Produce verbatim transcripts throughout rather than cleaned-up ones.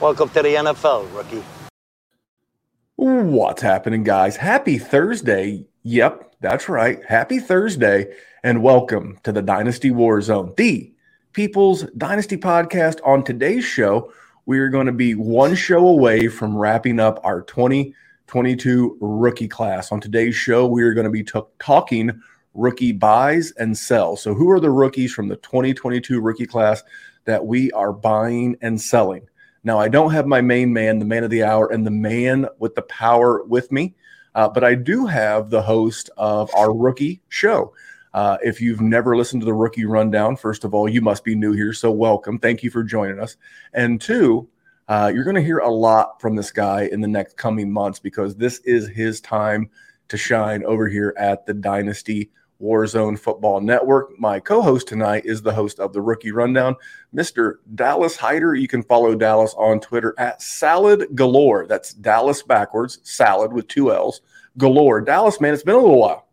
Welcome to the N F L, rookie. What's happening, guys? Happy Thursday. Yep, that's right. Happy Thursday, and welcome to the Dynasty War Zone, the People's Dynasty Podcast. On today's show, we are going to be one show away from wrapping up our twenty twenty-two rookie class. On today's show, we are going to be t- talking rookie buys and sells. So who are the rookies from the twenty twenty-two rookie class that we are buying and selling? Now, I don't have my main man, the man of the hour, and the man with the power with me, uh, but I do have the host of our rookie show. Uh, if you've never listened to the Rookie Rundown, first of all, you must be new here, so welcome. Thank you for joining us. And two, uh, you're going to hear a lot from this guy in the next coming months because this is his time to shine over here at the Dynasty Warzone Football Network. My co-host tonight is the host of the Rookie Rundown, Mister Dallas Hyder. You can follow Dallas on Twitter at Salad Galore. That's Dallas backwards, Salad with two L's, Galore. Dallas, man, it's been a little while.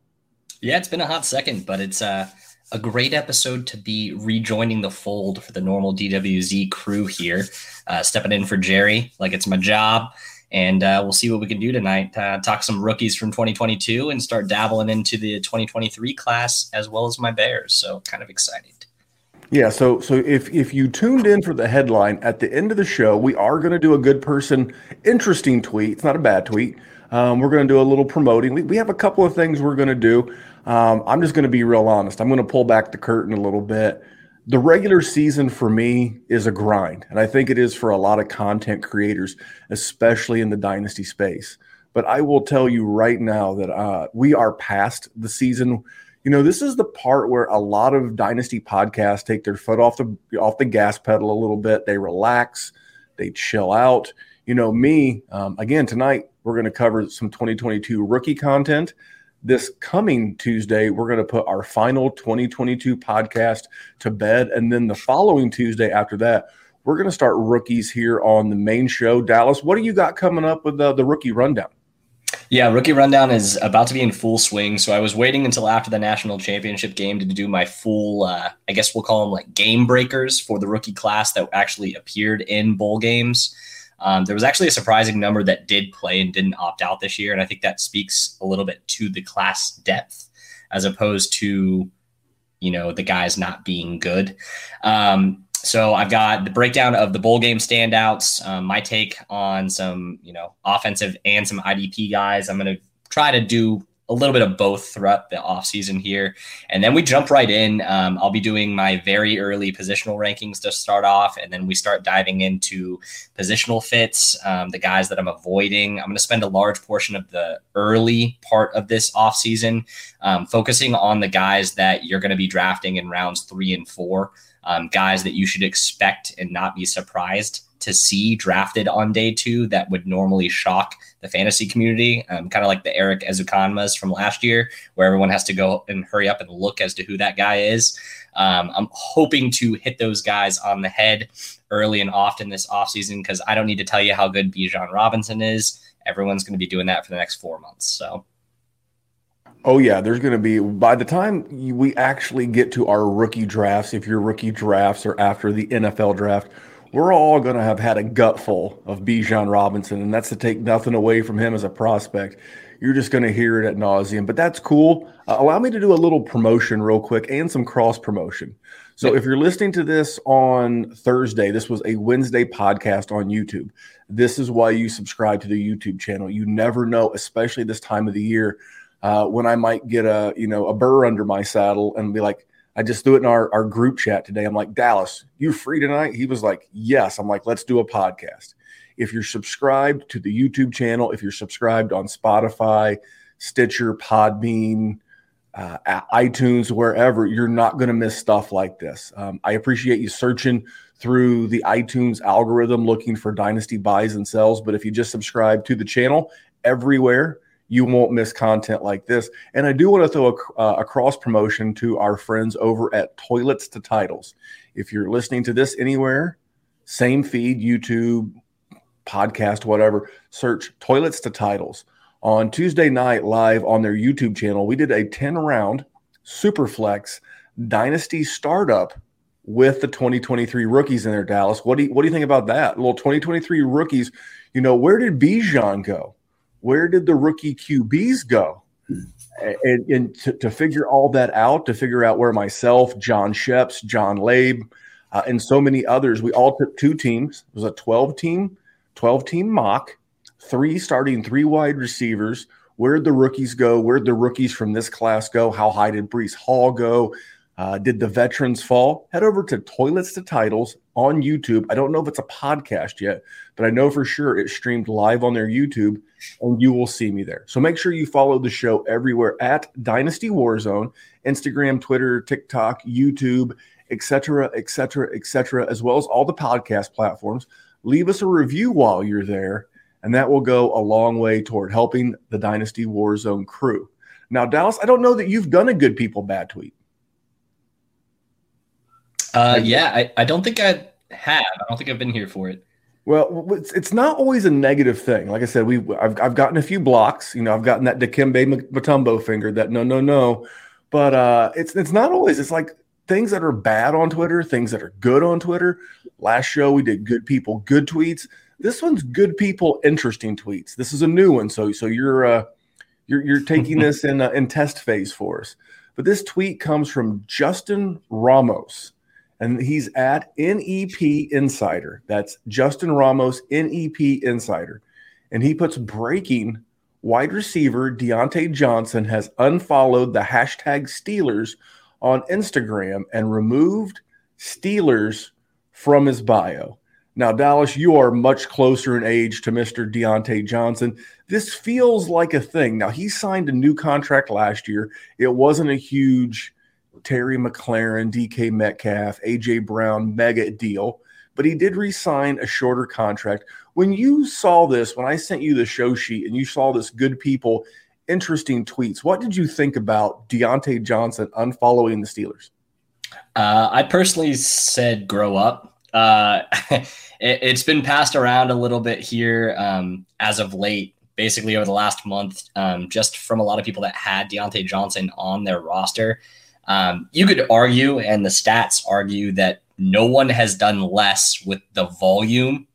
Yeah, it's been a hot second, but it's uh, a great episode to be rejoining the fold for the normal D W Z crew here, uh, stepping in for Jerry like it's my job. And uh, we'll see what we can do tonight. Uh, talk some rookies from twenty twenty-two and start dabbling into the twenty twenty-three class as well as my Bears. So kind of excited. Yeah. So so if if you tuned in for the headline at the end of the show, we are going to do a good person, interesting tweet. It's not a bad tweet. Um, we're going to do a little promoting. We, we have a couple of things we're going to do. Um, I'm just going to be real honest. I'm going to pull back the curtain a little bit. The regular season for me is a grind, and I think it is for a lot of content creators, especially in the dynasty space. But I will tell you right now that uh, we are past the season. You know, this is the part where a lot of dynasty podcasts take their foot off the off the gas pedal a little bit. They relax, they chill out. You know, me, um, again, tonight we're going to cover some twenty twenty-two rookie content. This coming Tuesday, we're going to put our final twenty twenty-two podcast to bed. And then the following Tuesday after that, we're going to start rookies here on the main show. Dallas, what do you got coming up with the, the Rookie Rundown? Yeah, Rookie Rundown is about to be in full swing. So I was waiting until after the national championship game to do my full, uh, I guess we'll call them like game breakers for the rookie class that actually appeared in bowl games. Um, there was actually a surprising number that did play and didn't opt out this year. And I think that speaks a little bit to the class depth as opposed to, you know, the guys not being good. Um, so I've got the breakdown of the bowl game standouts, um, my take on some, you know, offensive and some I D P guys. I'm going to try to do a little bit of both throughout the offseason here. And then we jump right in. Um, I'll be doing my very early positional rankings to start off, and then we start diving into positional fits, um, the guys that I'm avoiding. I'm going to spend a large portion of the early part of this offseason um, focusing on the guys that you're going to be drafting in rounds three and four, um, guys that you should expect and not be surprised to see drafted on day two that would normally shock the fantasy community, um, kind of like the Eric Ezukanmas from last year, where everyone has to go and hurry up and look as to who that guy is. Um, I'm hoping to hit those guys on the head early and often this offseason because I don't need to tell you how good Bijan Robinson is. Everyone's going to be doing that for the next four months. So, oh, yeah, there's going to be, by the time we actually get to our rookie drafts, if your rookie drafts are after the N F L draft, we're all going to have had a gutful of Bijan Robinson, and that's to take nothing away from him as a prospect. You're just going to hear it ad nauseum, but that's cool. Uh, allow me to do a little promotion real quick and some cross promotion. So if you're listening to this on Thursday, this was a Wednesday podcast on YouTube. This is why you subscribe to the YouTube channel. You never know, especially this time of the year, uh, when I might get a, you know, a burr under my saddle and be like, I just threw it in our, our group chat today. I'm like, Dallas, you free tonight? He was like, yes. I'm like, let's do a podcast. If you're subscribed to the YouTube channel, if you're subscribed on Spotify, Stitcher, Podbean, uh, iTunes, wherever, you're not going to miss stuff like this. Um, I appreciate you searching through the iTunes algorithm looking for Dynasty buys and sells. But if you just subscribe to the channel everywhere, you won't miss content like this. And I do want to throw a, uh, a cross promotion to our friends over at Toilets to Titles. If you're listening to this anywhere, same feed, YouTube, podcast, whatever, search Toilets to Titles. On Tuesday night live on their YouTube channel, we did a ten round Superflex Dynasty startup with the twenty twenty-three rookies in there, Dallas. What do you, what do you think about that? Little twenty twenty-three rookies, you know, where did Bijan go? Where did the rookie Q Bs go? And, and to, to figure all that out, to figure out where myself, John Sheps, John Labe, uh, and so many others, we all took two teams. It was a twelve-team mock, three starting, three wide receivers. Where did the rookies go? Where did the rookies from this class go? How high did Breece Hall go? Uh, did the veterans fall? Head over to Toilets to Titles on YouTube. I don't know if it's a podcast yet, but I know for sure it's streamed live on their YouTube, and you will see me there. So make sure you follow the show everywhere at Dynasty War Zone, Instagram, Twitter, TikTok, YouTube, et cetera, et cetera, et cetera, as well as all the podcast platforms. Leave us a review while you're there, and that will go a long way toward helping the Dynasty War Zone crew. Now, Dallas, I don't know that you've done a good people bad tweet. Uh, yeah, I, I don't think I have. I don't think I've been here for it. Well, it's, it's not always a negative thing. Like I said, we I've I've gotten a few blocks. You know, I've gotten that Dikembe Mutombo finger, that no, no, no. But uh, it's it's not always. It's like things that are bad on Twitter, things that are good on Twitter. Last show we did good people, good tweets. This one's good people, interesting tweets. This is a new one, so so you're uh, you're you're taking this in uh, in test phase for us. But this tweet comes from Justin Ramos. And he's at N E P Insider. That's Justin Ramos, N E P Insider. And he puts breaking: wide receiver Diontae Johnson has unfollowed the hashtag Steelers on Instagram and removed Steelers from his bio. Now, Dallas, you are much closer in age to Mister Diontae Johnson. This feels like a thing. Now, he signed a new contract last year. It wasn't a huge Terry McLaurin, D K Metcalf, A J Brown mega deal, but he did re-sign a shorter contract. When you saw this, when I sent you the show sheet and you saw this good people, interesting tweets, what did you think about Diontae Johnson unfollowing the Steelers? Uh, I personally said grow up. Uh, it, it's been passed around a little bit here um, as of late, basically over the last month, um, just from a lot of people that had Diontae Johnson on their roster. Um, you could argue, and the stats argue, that no one has done less with the volume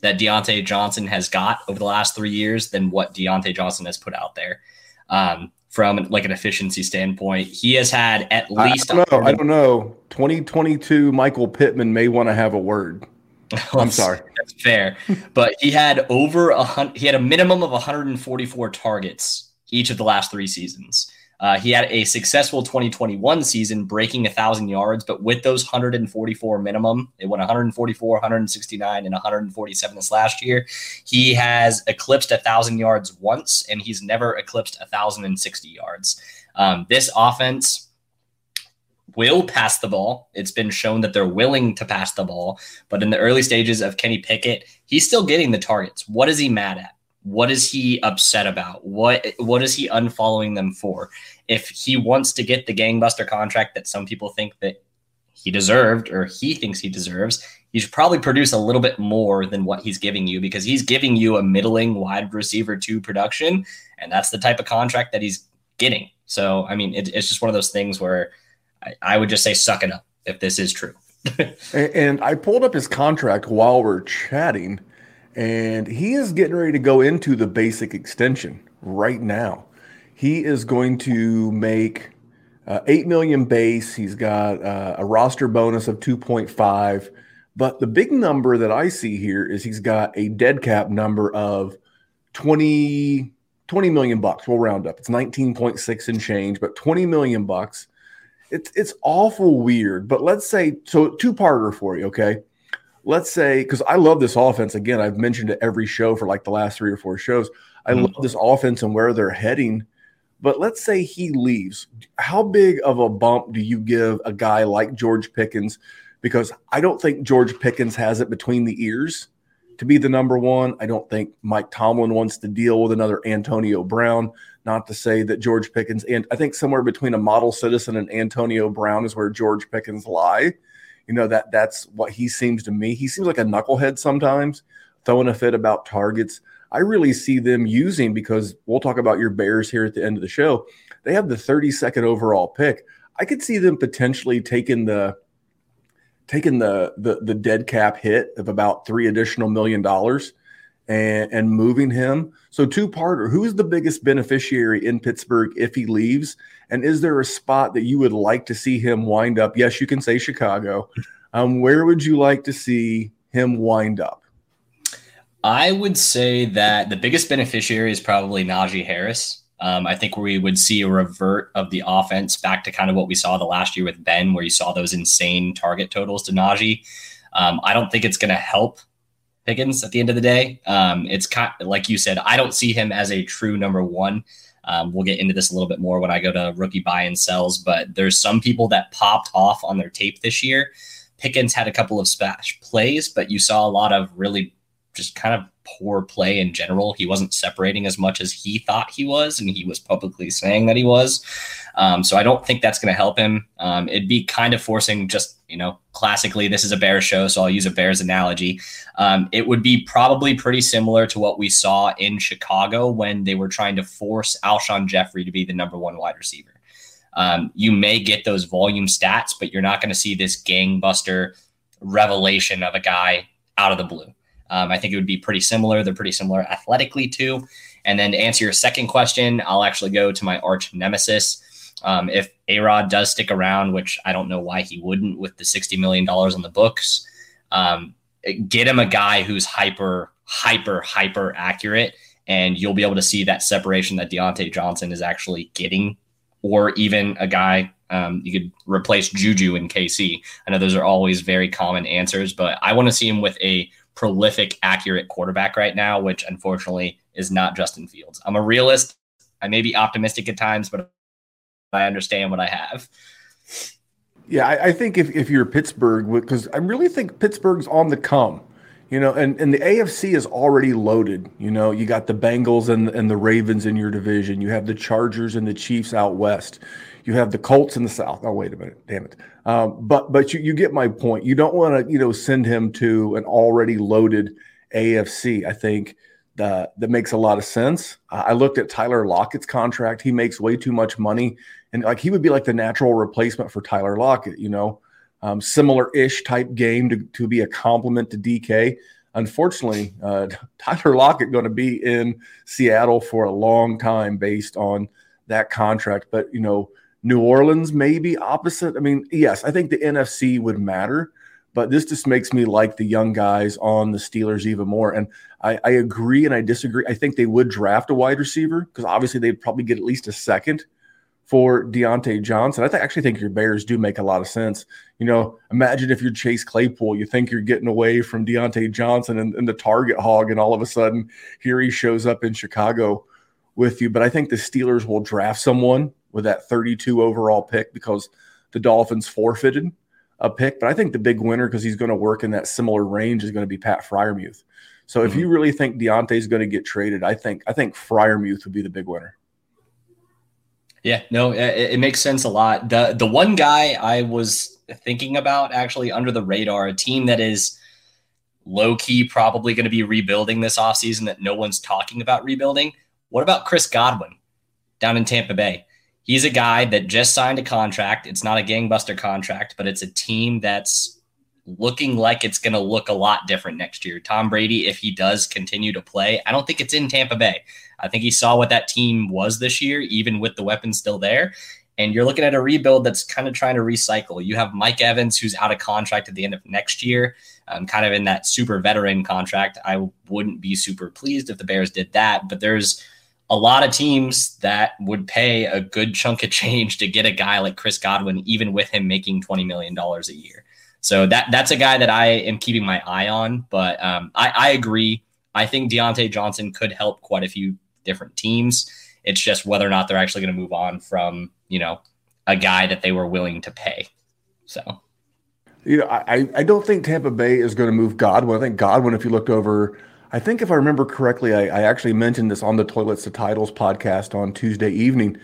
that Diontae Johnson has got over the last three years than what Diontae Johnson has put out there. Um, from an, like an efficiency standpoint, he has had at least. I don't know. I don't know. twenty twenty-two Michael Pittman may want to have a word. I'm sorry. That's fair, but he had over a hundred. He had a minimum of one hundred forty-four targets each of the last three seasons. Uh, he had a successful twenty twenty-one season, breaking one thousand yards, but with those one hundred forty-four minimum, it went one hundred forty-four, one hundred sixty-nine, and one hundred forty-seven this last year. He has eclipsed one thousand yards once, and he's never eclipsed one thousand sixty yards. Um, this offense will pass the ball. It's been shown that they're willing to pass the ball, but in the early stages of Kenny Pickett, he's still getting the targets. What is he mad at? What is he upset about? What What is he unfollowing them for? If he wants to get the gangbuster contract that some people think that he deserved or he thinks he deserves, you should probably produce a little bit more than what he's giving you, because he's giving you a middling wide receiver two production, and that's the type of contract that he's getting. So, I mean, it, it's just one of those things where I, I would just say suck it up if this is true. And I pulled up his contract while we're chatting, and he is getting ready to go into the basic extension right now. He is going to make uh, eight million dollars base. He's got uh, a roster bonus of two point five. But the big number that I see here is he's got a dead cap number of twenty, twenty million bucks. We'll round up. It's nineteen point six and change, but twenty million bucks. It's it's awful weird, but let's say, so two-parter for you, okay? Let's say, because I love this offense. Again, I've mentioned it every show for like the last three or four shows. I mm-hmm. love this offense and where they're heading, but let's say he leaves. How big of a bump do you give a guy like George Pickens? Because I don't think George Pickens has it between the ears to be the number one. I don't think Mike Tomlin wants to deal with another Antonio Brown. Not to say that George Pickens, and I think somewhere between a model citizen and Antonio Brown is where George Pickens lie. You know, that that's what he seems to me. He seems like a knucklehead sometimes, throwing a fit about targets. I really see them using, because we'll talk about your Bears here at the end of the show. They have the thirty-second overall pick. I could see them potentially taking the taking the the, the dead cap hit of about three additional million dollars. And, and moving him. So two-parter, who is the biggest beneficiary in Pittsburgh if he leaves? And is there a spot that you would like to see him wind up? Yes, you can say Chicago. Um, where would you like to see him wind up? I would say that the biggest beneficiary is probably Najee Harris. Um, I think we would see a revert of the offense back to kind of what we saw the last year with Ben, where you saw those insane target totals to Najee. Um, I don't think it's going to help Pickens at the end of the day. Um, it's kind of, like you said, I don't see him as a true number one. Um, we'll get into this a little bit more when I go to rookie buy and sells, but there's some people that popped off on their tape this year. Pickens had a couple of splash plays, but you saw a lot of really just kind of poor play in general. He wasn't separating as much as he thought he was, and he was publicly saying that he was. Um, so I don't think that's going to help him. Um, it'd be kind of forcing just, you know, classically, this is a Bears show, so I'll use a Bears analogy. Um, it would be probably pretty similar to what we saw in Chicago when they were trying to force Alshon Jeffrey to be the number one wide receiver. Um, you may get those volume stats, but you're not going to see this gangbuster revelation of a guy out of the blue. Um, I think it would be pretty similar. They're pretty similar athletically too. And then to answer your second question, I'll actually go to my arch nemesis. Um, if A-Rod does stick around, which I don't know why he wouldn't with the sixty million dollars on the books, um, get him a guy who's hyper, hyper, hyper accurate, and you'll be able to see that separation that Diontae Johnson is actually getting, or even a guy. Um, you could replace Juju in K C. I know those are always very common answers, but I want to see him with a prolific, accurate quarterback right now, which unfortunately is not Justin Fields. I'm a realist. I may be optimistic at times, but I understand what I have. Yeah, I, I think if, if you're Pittsburgh, because I really think Pittsburgh's on the come, you know, and, and the A F C is already loaded. You know, you got the Bengals and, and the Ravens in your division. You have the Chargers and the Chiefs out west. You have the Colts in the South. Oh, wait a minute. Damn it. Um, but but you, you get my point. You don't want to, you know, send him to an already loaded A F C. I think that, that makes a lot of sense. Uh, I looked at Tyler Lockett's contract. He makes way too much money. And, like, he would be like the natural replacement for Tyler Lockett, you know, um, similar-ish type game to, to be a complement to D K. Unfortunately, uh, Tyler Lockett going to be in Seattle for a long time based on that contract. But, you know, New Orleans maybe opposite. I mean, yes, I think the N F C would matter, but this just makes me like the young guys on the Steelers even more. And I, I agree and I disagree. I think they would draft a wide receiver because obviously they'd probably get at least a second for Diontae Johnson. I th- actually think your Bears do make a lot of sense. You know, imagine if you're Chase Claypool, you think you're getting away from Diontae Johnson and, and the target hog, and all of a sudden here he shows up in Chicago with you. But I think the Steelers will draft someone with that thirty-two overall pick because the Dolphins forfeited a pick. But I think the big winner, because he's going to work in that similar range, is going to be Pat Freiermuth. So mm-hmm. if you really think Deontay's going to get traded, I think I think Freiermuth would be the big winner. Yeah, no, it, it makes sense a lot. The, the one guy I was thinking about actually under the radar, a team that is low-key probably going to be rebuilding this offseason that no one's talking about rebuilding. What about Chris Godwin down in Tampa Bay? He's a guy that just signed a contract. It's not a gangbuster contract, but it's a team that's looking like it's going to look a lot different next year. Tom Brady, if he does continue to play, I don't think it's in Tampa Bay. I think he saw what that team was this year, even with the weapons still there. And you're looking at a rebuild that's kind of trying to recycle. You have Mike Evans, who's out of contract at the end of next year, um, kind of in that super veteran contract. I wouldn't be super pleased if the Bears did that, but there's a lot of teams that would pay a good chunk of change to get a guy like Chris Godwin, even with him making twenty million dollars a year. So that that's a guy that I am keeping my eye on, but um, I, I agree. I think Diontae Johnson could help quite a few different teams. It's just whether or not they're actually going to move on from, you know, a guy that they were willing to pay. So, you know, I, I don't think Tampa Bay is going to move Godwin. I think Godwin, if you looked over, I think if I remember correctly, I, I actually mentioned this on the Toilets to Titles podcast on Tuesday evening,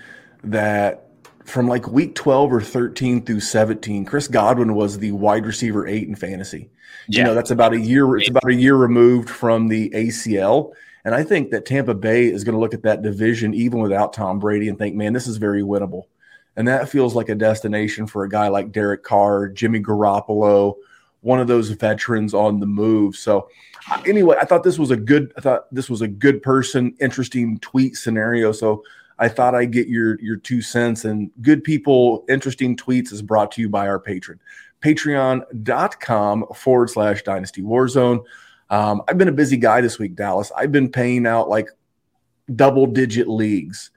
that from like week twelve or thirteen through seventeen, Chris Godwin was the wide receiver eight in fantasy. Yeah. You know, that's about a year. It's about a year removed from the A C L. And I think that Tampa Bay is going to look at that division, even without Tom Brady, and think, man, this is very winnable. And that feels like a destination for a guy like Derek Carr, Jimmy Garoppolo, one of those veterans on the move. So anyway, I thought this was a good, I thought this was a good person, interesting tweet scenario. So I thought I'd get your, your two cents. And good people, interesting tweets is brought to you by our patron, patreon.com forward slash Dynasty Warzone. Um, I've been a busy guy this week, Dallas. I've been paying out like double-digit leagues.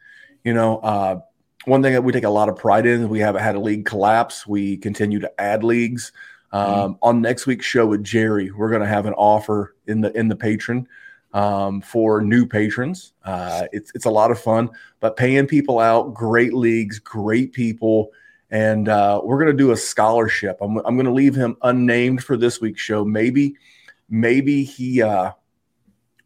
You know, uh, one thing that we take a lot of pride in, we haven't had a league collapse. We continue to add leagues. Um, mm-hmm. On next week's show with Jerry, we're going to have an offer in the in the patron um, for new patrons. Uh, it's it's a lot of fun, but paying people out, great leagues, great people. And uh, we're going to do a scholarship. I'm, I'm going to leave him unnamed for this week's show, maybe. Maybe he uh,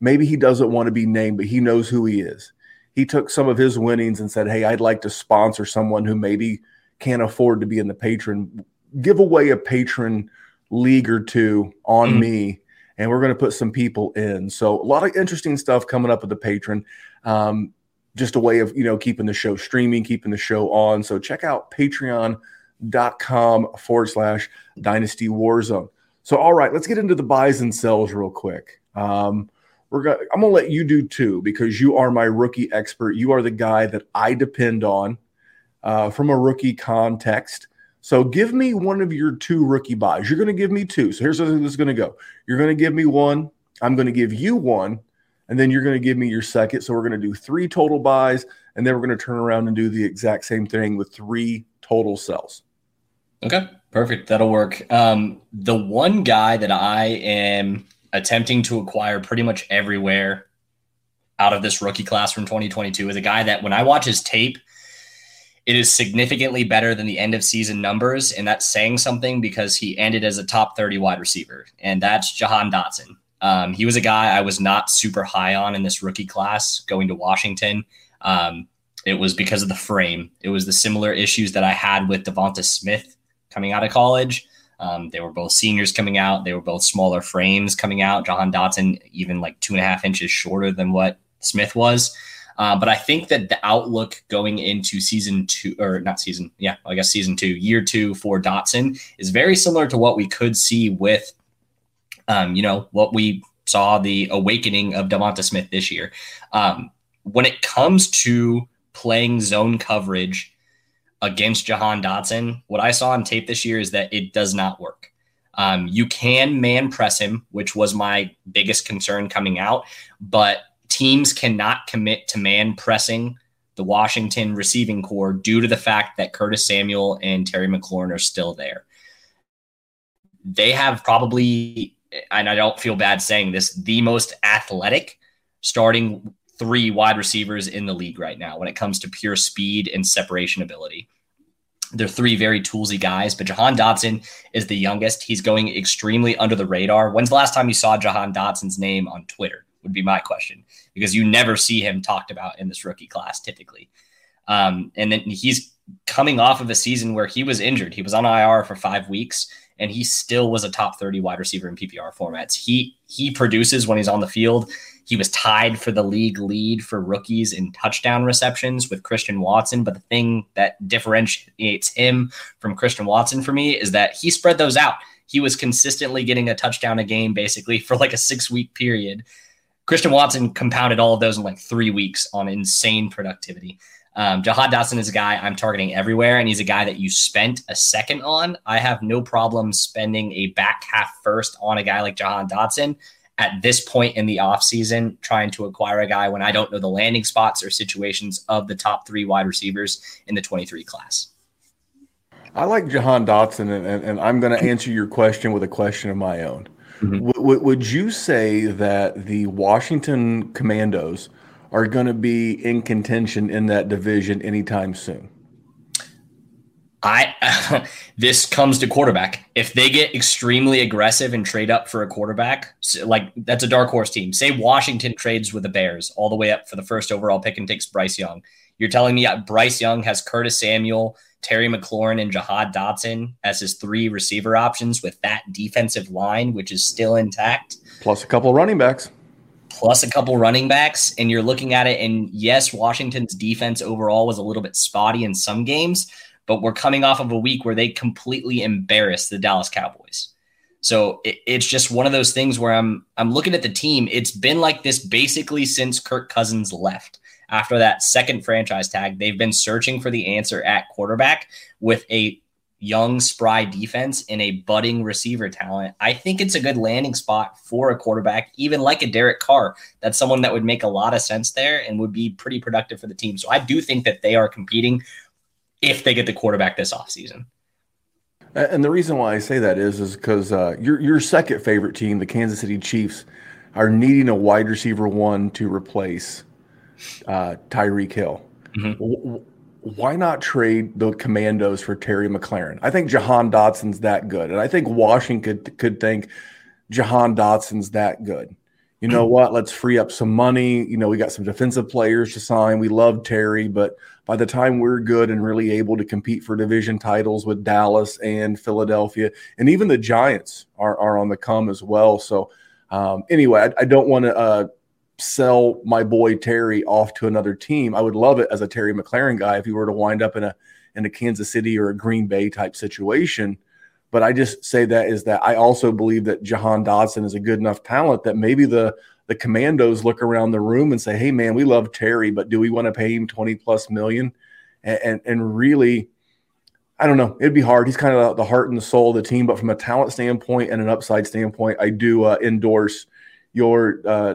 maybe he doesn't want to be named, but he knows who he is. He took some of his winnings and said, hey, I'd like to sponsor someone who maybe can't afford to be in the patron. Give away a patron league or two on mm-hmm. me, and we're going to put some people in. So a lot of interesting stuff coming up with the patron. Um, just a way of, you know, keeping the show streaming, keeping the show on. So check out patreon.com forward slash Dynasty Warzone. So, all right, let's get into the buys and sells real quick. Um, we're gonna, I'm going to let you do two because you are my rookie expert. You are the guy that I depend on uh, from a rookie context. So give me one of your two rookie buys. You're going to give me two. So here's how this is going to go. You're going to give me one. I'm going to give you one. And then you're going to give me your second. So we're going to do three total buys. And then we're going to turn around and do the exact same thing with three total sells. Okay, perfect. That'll work. Um, the one guy that I am attempting to acquire pretty much everywhere out of this rookie class from twenty twenty-two is a guy that when I watch his tape, it is significantly better than the end of season numbers. And that's saying something because he ended as a top thirty wide receiver. And that's Jahan Dotson. Um, he was a guy I was not super high on in this rookie class going to Washington. Um, it was because of the frame. It was the similar issues that I had with Devonta Smith coming out of college. Um, they were both seniors coming out. They were both smaller frames coming out. Jahan Dotson, even like two and a half inches shorter than what Smith was. Uh, but I think that the outlook going into season two, or not season, yeah, I guess season two, year two for Dotson is very similar to what we could see with, um, you know, what we saw the awakening of Devonta Smith this year. Um, when it comes to playing zone coverage against Jahan Dotson, what I saw on tape this year is that it does not work. Um, you can man press him, which was my biggest concern coming out, but teams cannot commit to man pressing the Washington receiving core due to the fact that Curtis Samuel and Terry McLaurin are still there. They have probably, and I don't feel bad saying this, the most athletic starting three wide receivers in the league right now when it comes to pure speed and separation ability. They're three very toolsy guys, but Jahan Dotson is the youngest. He's going extremely under the radar. When's the last time you saw Jahan Dotson's name on Twitter would be my question, because you never see him talked about in this rookie class typically. Um, and then he's coming off of a season where he was injured. He was on I R for five weeks and he still was a top thirty wide receiver in P P R formats. He, he produces when he's on the field. He was tied for the league lead for rookies in touchdown receptions with Christian Watson. But the thing that differentiates him from Christian Watson for me is that he spread those out. he was consistently getting a touchdown a game basically for like a six-week period. Christian Watson compounded all of those in like three weeks on insane productivity. Um, Jahan Dotson is a guy I'm targeting everywhere, and he's a guy that you spent a second on. I have no problem spending a back half first on a guy like Jahan Dotson at this point in the offseason, trying to acquire a guy when I don't know the landing spots or situations of the top three wide receivers in the twenty-three class. I like Jahan Dotson, and, and, and I'm going to answer your question with a question of my own. Mm-hmm. W- would you say that the Washington Commandos are going to be in contention in that division anytime soon? I uh, this comes to quarterback. If they get extremely aggressive and trade up for a quarterback, so like that's a dark horse team. Say Washington trades with the Bears all the way up for the first overall pick and takes Bryce Young. You're telling me Bryce Young has Curtis Samuel, Terry McLaurin, and Jahan Dotson as his three receiver options with that defensive line, which is still intact. Plus a couple running backs. Plus a couple running backs, and you're looking at it, and yes, Washington's defense overall was a little bit spotty in some games, but we're coming off of a week where they completely embarrassed the Dallas Cowboys. So it, it's just one of those things where I'm I'm looking at the team. It's been like this basically since Kirk Cousins left. After that second franchise tag, they've been searching for the answer at quarterback with a young, spry defense and a budding receiver talent. I think it's a good landing spot for a quarterback, even like a Derek Carr. That's someone that would make a lot of sense there and would be pretty productive for the team. So I do think that they are competing if they get the quarterback this offseason. And the reason why I say that is is because uh, your your second favorite team, the Kansas City Chiefs, are needing a wide receiver one to replace uh, Tyreek Hill. Mm-hmm. W- Why not trade the Commandos for Terry McLaurin? I think Jahan Dotson's that good. And I think Washington could, could think Jahan Dotson's that good. You know what? Let's free up some money. You know, we got some defensive players to sign. We love Terry, but by the time we're good and really able to compete for division titles with Dallas and Philadelphia, and even the Giants are, are on the come as well. So um, anyway, I, I don't want to uh, – sell my boy Terry off to another team. I would love it as a Terry McLaurin guy if he were to wind up in a in a Kansas City or a Green Bay type situation. But I just say that is that I also believe that Jahan Dotson is a good enough talent that maybe the the Commandos look around the room and say, hey man, we love Terry, but do we want to pay him twenty plus million? And, and and really, I don't know. It'd be hard. He's kind of the heart and the soul of the team, but from a talent standpoint and an upside standpoint, I do uh, endorse your uh,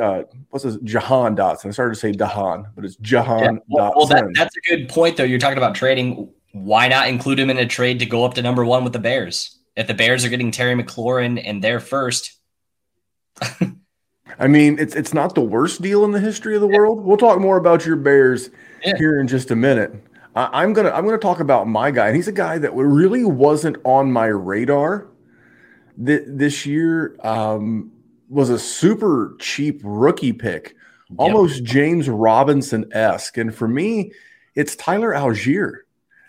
Uh, what's this? Jahan Dotson. I started to say Dahan, but it's Jahan yeah. well, Dotson. Well, that, that's a good point, though. You're talking about trading. Why not include him in a trade to go up to number one with the Bears? If the Bears are getting Terry McLaurin and they're first. I mean, it's it's not the worst deal in the history of the yeah. world. We'll talk more about your Bears yeah. here in just a minute. Uh, I'm gonna I'm gonna talk about my guy, and he's a guy that really wasn't on my radar th- this year. Um, was a super cheap rookie pick, almost yep. James Robinson-esque. And for me, it's Tyler Allgeier.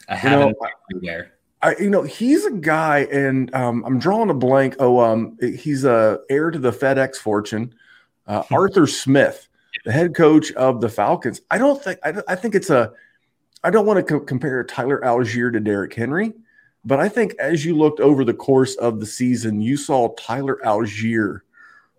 I haven't you know, I, you know, he's a guy, and um, I'm drawing a blank. Oh, um, he's a heir to the FedEx fortune. Uh, Arthur Smith, the head coach of the Falcons. I don't think I, – I think it's a – I don't want to co- compare Tyler Allgeier to Derrick Henry, but I think as you looked over the course of the season, you saw Tyler Allgeier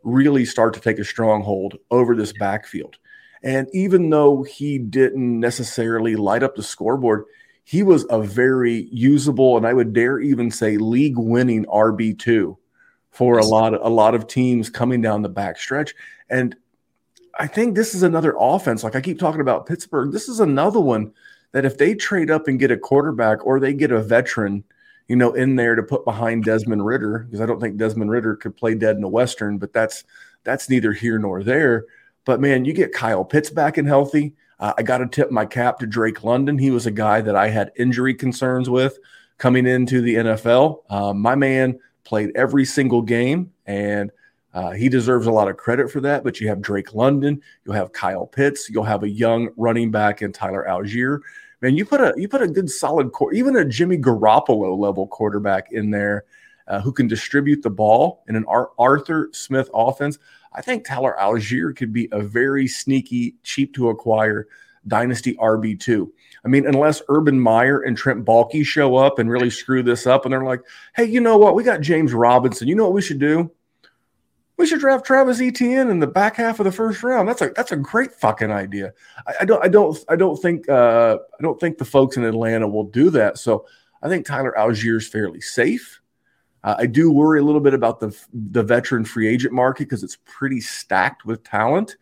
really start to take a stronghold over this backfield. And even though he didn't necessarily light up the scoreboard, he was a very usable, and I would dare even say league-winning R B two for a lot of, a lot of teams coming down the backstretch. And I think this is another offense. Like I keep talking about Pittsburgh, this is another one that if they trade up and get a quarterback or they get a veteran, you know, in there to put behind Desmond Ridder, because I don't think Desmond Ridder could play dead in a Western, but that's that's neither here nor there. But, man, you get Kyle Pitts back and healthy. Uh, I got to tip my cap to Drake London. He was a guy that I had injury concerns with coming into the N F L. Uh, my man played every single game, and uh, he deserves a lot of credit for that. But you have Drake London. You'll have Kyle Pitts. You'll have a young running back in Tyler Allgeier. Man, you put a you put a good solid core, even a Jimmy Garoppolo level quarterback in there uh, who can distribute the ball in an Ar- Arthur Smith offense. I think Tyler Allgeier could be a very sneaky, cheap to acquire Dynasty R B two. I mean, unless Urban Meyer and Trent Baalke show up and really screw this up and they're like, hey, you know what? We got James Robinson. You know what we should do? We should draft Travis Etienne in the back half of the first round. That's a that's a great fucking idea. I, I don't I don't I don't think uh, I don't think the folks in Atlanta will do that. So I think Tyler Allgeier is fairly safe. Uh, I do worry a little bit about the the veteran free agent market because it's pretty stacked with talent.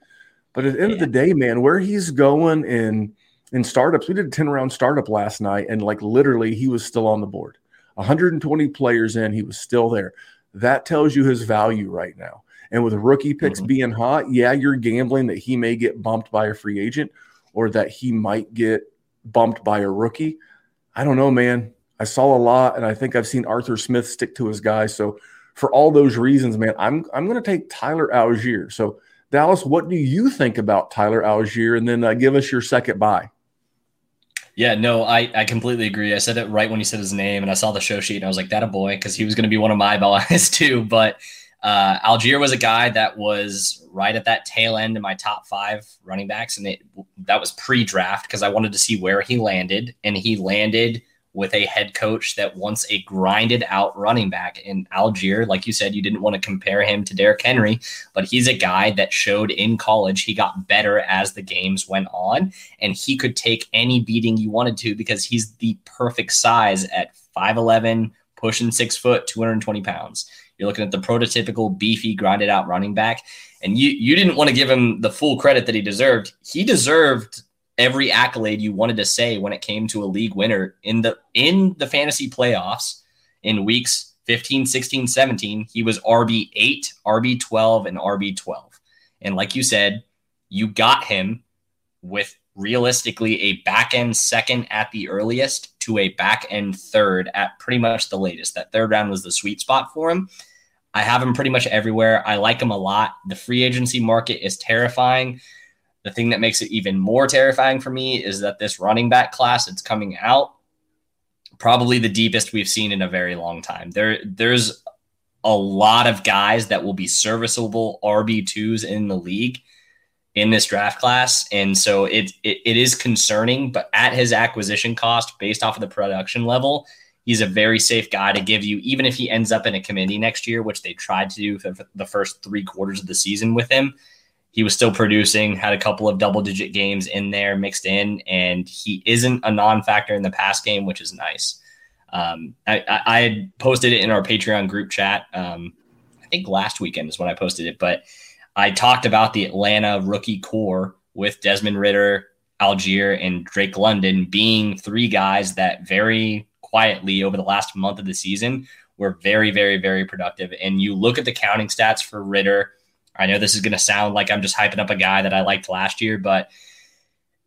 But at the end yeah. of the day, man, where he's going in in startups, we did a ten round startup last night, and like literally, he was still on the board. one hundred twenty players in, he was still there. That tells you his value right now. And with rookie picks mm-hmm. being hot, yeah, you're gambling that he may get bumped by a free agent or that he might get bumped by a rookie. I don't know, man. I saw a lot, and I think I've seen Arthur Smith stick to his guy. So for all those reasons, man, I'm I'm going to take Tyler Allgeier. So Dallas, what do you think about Tyler Allgeier? And then uh, give us your second buy. Yeah, no, I, I completely agree. I said it right when you said his name, and I saw the show sheet, and I was like, that a boy, because he was going to be one of my buys too. But uh, Allgeier was a guy that was right at that tail end of my top five running backs, and it, that was pre-draft because I wanted to see where he landed, and he landed – with a head coach that wants a grinded out running back in Allgeier. Like you said, you didn't want to compare him to Derrick Henry, but he's a guy that showed in college he got better as the games went on, and he could take any beating you wanted to because he's the perfect size at five eleven, pushing six foot, two hundred twenty pounds. You're looking at the prototypical beefy, grinded out running back, and you you didn't want to give him the full credit that he deserved. He deserved every accolade you wanted to say when it came to a league winner in the in the fantasy playoffs in weeks fifteen, sixteen, seventeen. He was R B eight, R B twelve, and R B twelve. And like you said, you got him with realistically a back end second at the earliest to a back end third at pretty much the latest. That third round was the sweet spot for him. I have him pretty much everywhere. I like him a lot. The free agency market is terrifying. The thing that makes it even more terrifying for me is that this running back class that's coming out, probably the deepest we've seen in a very long time. There, there's a lot of guys that will be serviceable R B twos in the league in this draft class. And so it, it, it is concerning, but at his acquisition cost, based off of the production level, he's a very safe guy to give you, even if he ends up in a committee next year, which they tried to do for the first three quarters of the season with him. He was still producing, had a couple of double-digit games in there mixed in, and he isn't a non-factor in the pass game, which is nice. Um, I, I, I had posted it in our Patreon group chat. Um, I think last weekend is when I posted it, but I talked about the Atlanta rookie core with Desmond Ridder, Allgeier, and Drake London being three guys that very quietly over the last month of the season were very, very, very productive. And you look at the counting stats for Ridder. I know this is going to sound like I'm just hyping up a guy that I liked last year, but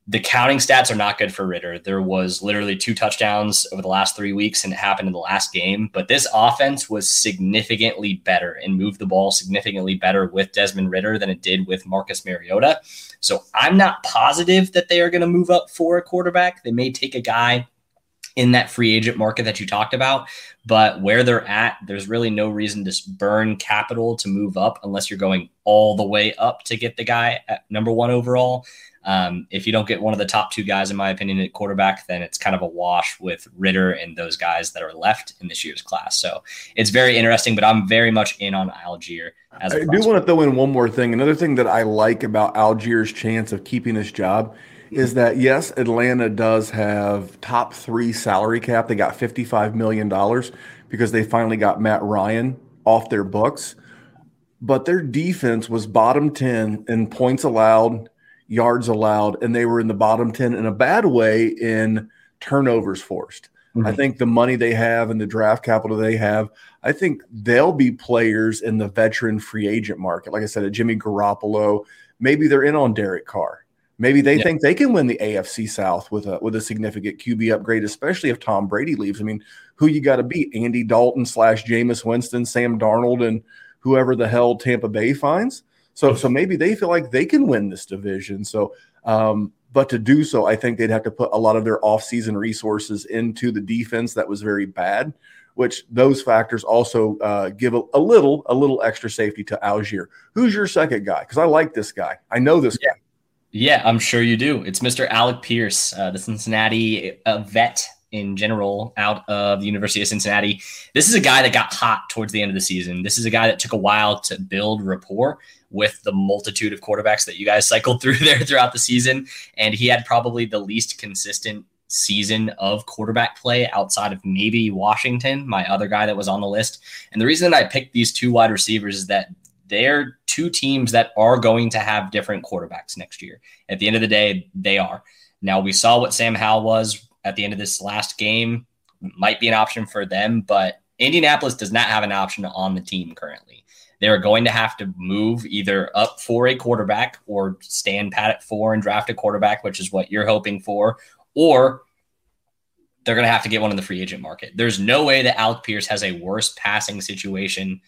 the counting stats are not good for Ridder. There was literally two touchdowns over the last three weeks, and it happened in the last game. But this offense was significantly better and moved the ball significantly better with Desmond Ridder than it did with Marcus Mariota. So I'm not positive that they are going to move up for a quarterback. They may take a guy in that free agent market that you talked about, but where they're at, there's really no reason to burn capital to move up unless you're going all the way up to get the guy at number one overall. Um, if you don't get one of the top two guys, in my opinion, at quarterback, then it's kind of a wash with Ridder and those guys that are left in this year's class. So it's very interesting, but I'm very much in on Allgeier. As I do want to throw in one more thing. Another thing that I like about Algiers' chance of keeping his job is that, yes, Atlanta does have top three salary cap. They got fifty-five million dollars because they finally got Matt Ryan off their books. But their defense was bottom ten in points allowed, yards allowed, and they were in the bottom ten in a bad way in turnovers forced. Mm-hmm. I think the money they have and the draft capital they have, I think they'll be players in the veteran free agent market. Like I said, a Jimmy Garoppolo, maybe they're in on Derek Carr. Maybe they yeah. think they can win the A F C South with a with a significant Q B upgrade, especially if Tom Brady leaves. I mean, who you got to beat? Andy Dalton slash Jameis Winston, Sam Darnold, and whoever the hell Tampa Bay finds. So, so maybe they feel like they can win this division. So, um, but to do so, I think they'd have to put a lot of their offseason resources into the defense that was very bad, which those factors also uh, give a, a little a little extra safety to Allgeier. Who's your second guy? Because I like this guy. I know this yeah. guy. Yeah, I'm sure you do. It's Mister Alec Pierce, uh, the Cincinnati uh, vet in general out of the University of Cincinnati. This is a guy that got hot towards the end of the season. This is a guy that took a while to build rapport with the multitude of quarterbacks that you guys cycled through there throughout the season. And he had probably the least consistent season of quarterback play outside of maybe Washington, my other guy that was on the list. And the reason that I picked these two wide receivers is that they're two teams that are going to have different quarterbacks next year. At the end of the day, they are. Now, we saw what Sam Howell was at the end of this last game. Might be an option for them, but Indianapolis does not have an option on the team currently. They're going to have to move either up for a quarterback or stand pat at four and draft a quarterback, which is what you're hoping for, or they're going to have to get one in the free agent market. There's no way that Alec Pierce has a worse passing situation,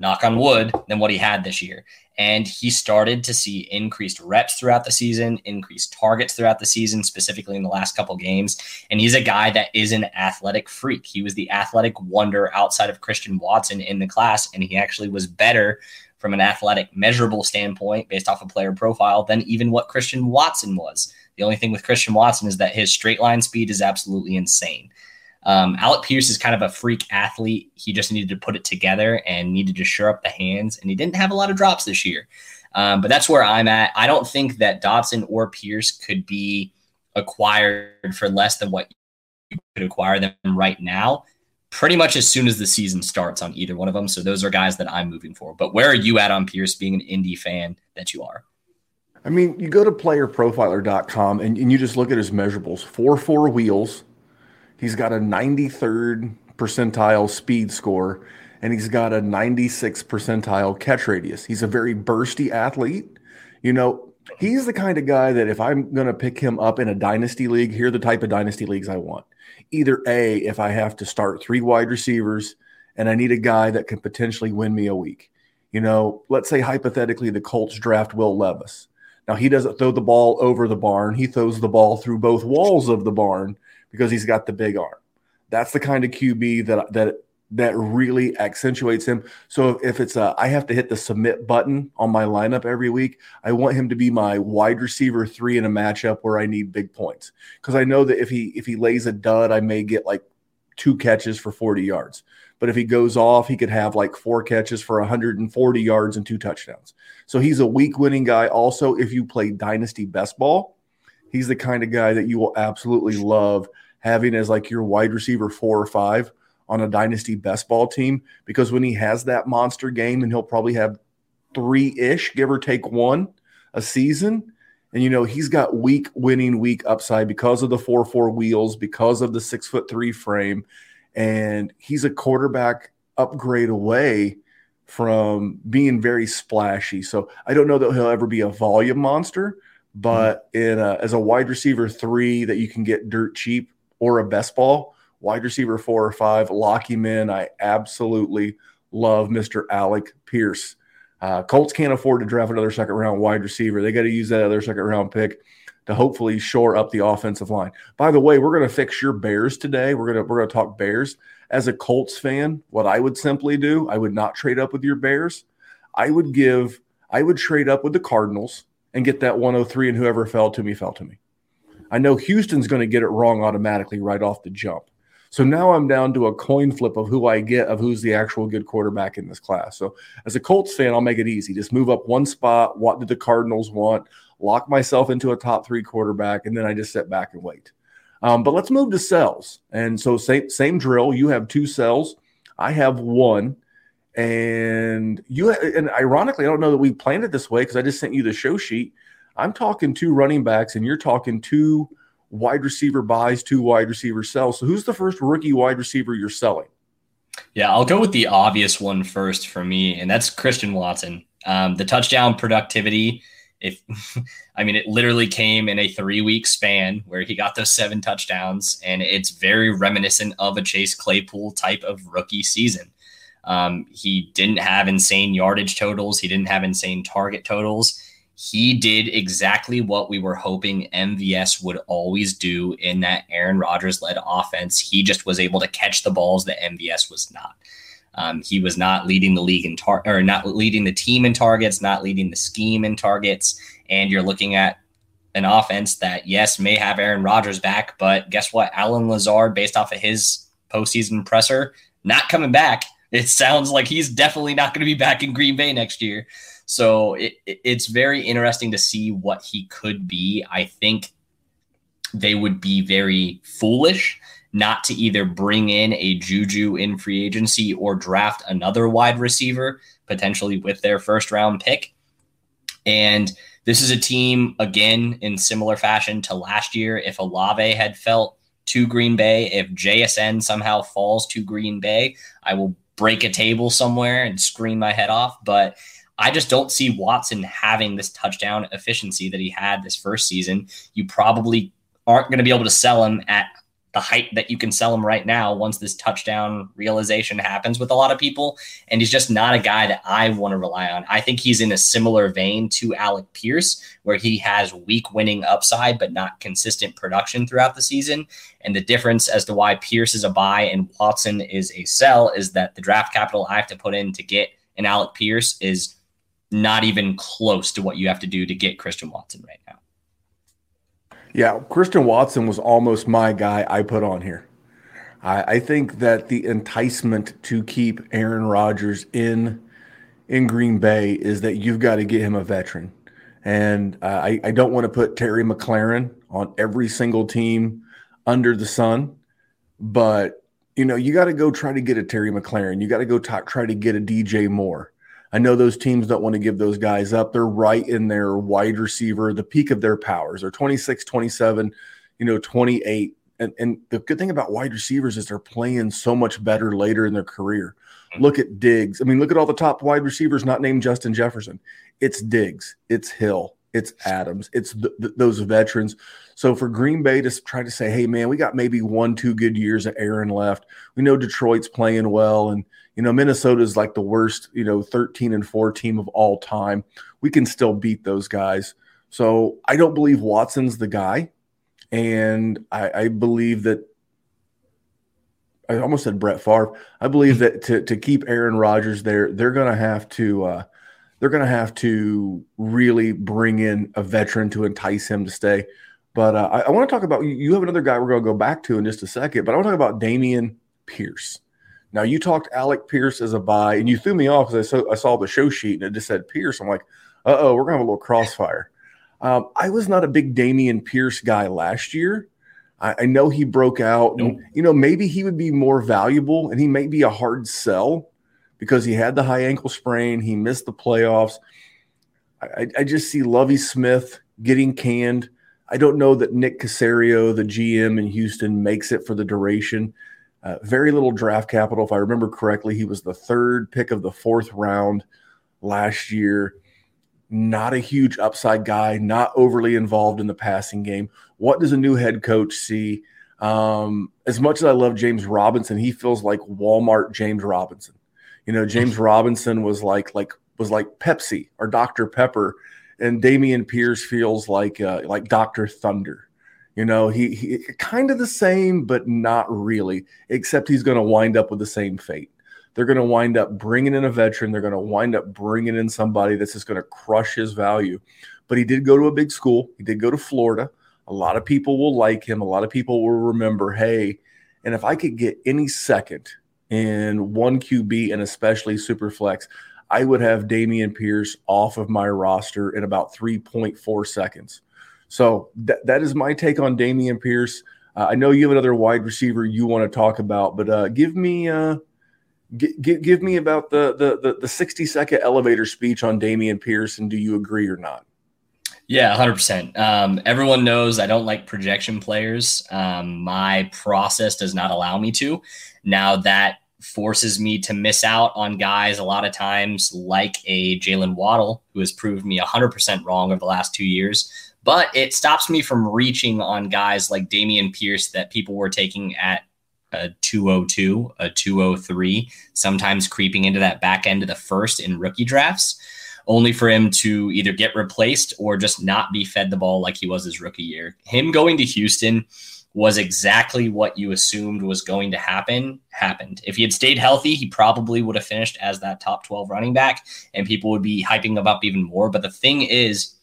knock on wood, than what he had this year. And he started to see increased reps throughout the season, increased targets throughout the season, specifically in the last couple games. And he's a guy that is an athletic freak. He was the athletic wonder outside of Christian Watson in the class, and he actually was better from an athletic measurable standpoint based off of player profile than even what Christian Watson was. The only thing with Christian Watson is that his straight line speed is absolutely insane. Um, Alec Pierce is kind of a freak athlete. He just needed to put it together and needed to shore up the hands. And he didn't have a lot of drops this year. Um, but that's where I'm at. I don't think that Dotson or Pierce could be acquired for less than what you could acquire them right now, pretty much as soon as the season starts on either one of them. So those are guys that I'm moving for. But where are you at on Pierce, being an Indy fan that you are? I mean, you go to player profiler dot com and, and you just look at his measurables. Four, four wheels. He's got a ninety-third percentile speed score, and he's got a ninety-sixth percentile catch radius. He's a very bursty athlete. You know, he's the kind of guy that if I'm going to pick him up in a dynasty league, here are the type of dynasty leagues I want. Either A, if I have to start three wide receivers, and I need a guy that can potentially win me a week. You know, let's say hypothetically the Colts draft Will Levis. Now, he doesn't throw the ball over the barn. He throws the ball through both walls of the barn, because he's got the big arm. That's the kind of Q B that that that really accentuates him. So if, if it's a, I have to hit the submit button on my lineup every week, I want him to be my wide receiver three in a matchup where I need big points, because I know that if he if he lays a dud, I may get like two catches for forty yards. But if he goes off, he could have like four catches for one hundred forty yards and two touchdowns. So he's a week-winning guy. Also, if you play Dynasty Best Ball, he's the kind of guy that you will absolutely love having as like your wide receiver four or five on a Dynasty Best Ball team, because when he has that monster game, and he'll probably have three-ish, give or take one, a season, and, you know, he's got week winning, week upside because of the four four wheels, because of the six foot three frame, and he's a quarterback upgrade away from being very splashy. So I don't know that he'll ever be a volume monster, but in a, as a wide receiver three that you can get dirt cheap, or a best ball, wide receiver four or five, lock him in. I absolutely love Mister Alec Pierce. Uh, Colts can't afford to draft another second-round wide receiver. They got to use that other second-round pick to hopefully shore up the offensive line. By the way, we're going to fix your Bears today. We're going to we're going to talk Bears. As a Colts fan, what I would simply do, I would not trade up with your Bears. I would give I would trade up with the Cardinals and get that one oh three, and whoever fell to me fell to me. I know Houston's going to get it wrong automatically right off the jump. So now I'm down to a coin flip of who I get, of who's the actual good quarterback in this class. So as a Colts fan, I'll make it easy. Just move up one spot. What do the Cardinals want? Lock myself into a top three quarterback, and then I just sit back and wait. Um, but let's move to cells. And so same, same drill. You have two cells. I have one. And you and ironically, I don't know that we planned it this way, because I just sent you the show sheet. I'm talking two running backs, and you're talking two wide receiver buys, two wide receiver sells. So who's the first rookie wide receiver you're selling? Yeah, I'll go with the obvious one first for me, and that's Christian Watson. Um, the touchdown productivity, if I mean, it literally came in a three-week span where he got those seven touchdowns, and it's very reminiscent of a Chase Claypool type of rookie season. Um, he didn't have insane yardage totals. He didn't have insane target totals. He did exactly what we were hoping M V S would always do in that Aaron Rodgers-led offense. He just was able to catch the balls that M V S was not. Um, he was not leading the league in tar- or not leading the team in targets, not leading the scheme in targets. And you're looking at an offense that, yes, may have Aaron Rodgers back, but guess what? Allen Lazard, based off of his postseason presser, not coming back. It sounds like he's definitely not going to be back in Green Bay next year. So it, it, it's very interesting to see what he could be. I think they would be very foolish not to either bring in a Juju in free agency or draft another wide receiver, potentially with their first round pick. And this is a team, again, in similar fashion to last year. If Olave had felt to Green Bay, if J S N somehow falls to Green Bay, I will break a table somewhere and scream my head off. But I just don't see Watson having this touchdown efficiency that he had this first season. You probably aren't going to be able to sell him at the height that you can sell him right now once this touchdown realization happens with a lot of people. And he's just not a guy that I want to rely on. I think he's in a similar vein to Alec Pierce, where he has weak winning upside, but not consistent production throughout the season. And the difference as to why Pierce is a buy and Watson is a sell is that the draft capital I have to put in to get an Alec Pierce is not even close to what you have to do to get Christian Watson right now. Yeah, Christian Watson was almost my guy I put on here. I, I think that the enticement to keep Aaron Rodgers in in Green Bay is that you've got to get him a veteran. And uh, I, I don't want to put Terry McLaurin on every single team under the sun, but, you know, you got to go try to get a Terry McLaurin. You got to go t- try to get a D J Moore. I know those teams don't want to give those guys up. They're right in their wide receiver, the peak of their powers. They're twenty-six, twenty-seven, you know, twenty-eight. And, and the good thing about wide receivers is they're playing so much better later in their career. Look at Diggs. I mean, look at all the top wide receivers not named Justin Jefferson. It's Diggs. It's Hill. It's Adams. It's th- th- those veterans. So for Green Bay to try to say, hey, man, we got maybe one, two good years of Aaron left. We know Detroit's playing well, and you know, Minnesota's like the worst, you know, thirteen and four team of all time. We can still beat those guys. So I don't believe Watson's the guy. And I, I believe that – I almost said Brett Favre. I believe that to, to keep Aaron Rodgers there, they're going to have to uh, – they're going to have to really bring in a veteran to entice him to stay. But uh, I, I want to talk about – you have another guy we're going to go back to in just a second, but I want to talk about Dameon Pierce. Now, you talked Alec Pierce as a buy, and you threw me off because I, so, I saw the show sheet, and it just said Pierce. I'm like, uh-oh, we're going to have a little crossfire. Um, I was not a big Dameon Pierce guy last year. I, I know he broke out. Nope. And, you know, maybe he would be more valuable, and he may be a hard sell because he had the high ankle sprain. He missed the playoffs. I, I just see Lovie Smith getting canned. I don't know that Nick Caserio, the G M in Houston, makes it for the duration. Uh, very little draft capital. If I remember correctly, he was the third pick of the fourth round last year. Not a huge upside guy, not overly involved in the passing game. What does a new head coach see? Um, as much as I love James Robinson, he feels like Walmart James Robinson. You know, James Robinson was like like was like Pepsi or Doctor Pepper, and Dameon Pierce feels like uh, like Doctor Thunder. You know, he, he kind of the same, but not really, except he's going to wind up with the same fate. They're going to wind up bringing in a veteran. They're going to wind up bringing in somebody that's just going to crush his value. But he did go to a big school. He did go to Florida. A lot of people will like him. A lot of people will remember, hey, and if I could get any second in one Q B and especially Superflex, I would have Dameon Pierce off of my roster in about three point four seconds. So th- that is my take on Dameon Pierce. Uh, I know you have another wide receiver you want to talk about, but uh, give me uh, g- g- give me about the the the sixty second elevator speech on Dameon Pierce, and do you agree or not? Yeah, one hundred percent. Um, everyone knows I don't like projection players. Um, my process does not allow me to. Now that forces me to miss out on guys a lot of times, like a Jalen Waddle, who has proved me one hundred percent wrong over the last two years. But it stops me from reaching on guys like Dameon Pierce that people were taking at a two oh two, a two oh three, sometimes creeping into that back end of the first in rookie drafts, only for him to either get replaced or just not be fed the ball like he was his rookie year. Him going to Houston was exactly what you assumed was going to happen, happened. If he had stayed healthy, he probably would have finished as that top twelve running back, and people would be hyping him up even more. But the thing is,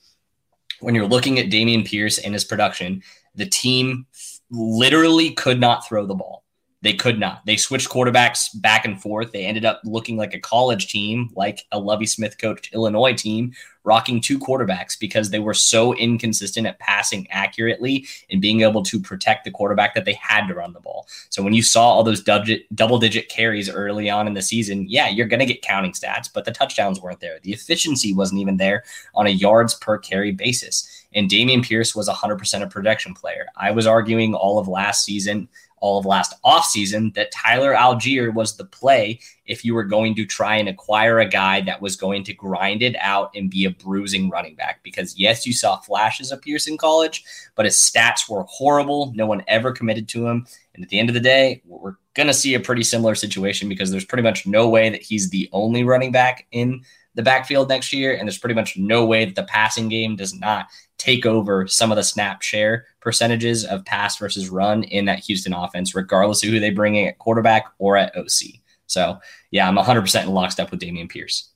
when you're looking at Dameon Pierce and his production, the team literally could not throw the ball. They could not. They switched quarterbacks back and forth. They ended up looking like a college team, like a Lovie Smith-coached Illinois team, rocking two quarterbacks because they were so inconsistent at passing accurately and being able to protect the quarterback that they had to run the ball. So when you saw all those double-digit carries early on in the season, yeah, you're going to get counting stats, but the touchdowns weren't there. The efficiency wasn't even there on a yards-per-carry basis. And Dameon Pierce was one hundred percent a protection player. I was arguing all of last season – all of last offseason that Tyler Allgeier was the play if you were going to try and acquire a guy that was going to grind it out and be a bruising running back. Because, yes, you saw flashes of Pierce in college, but his stats were horrible. No one ever committed to him. And at the end of the day, we're going to see a pretty similar situation because there's pretty much no way that he's the only running back in the backfield next year, and there's pretty much no way that the passing game does not take over some of the snap share percentages of pass versus run in that Houston offense, regardless of who they bring in at quarterback or at O C. So, yeah, I'm one hundred percent in lockstep with Dameon Pierce.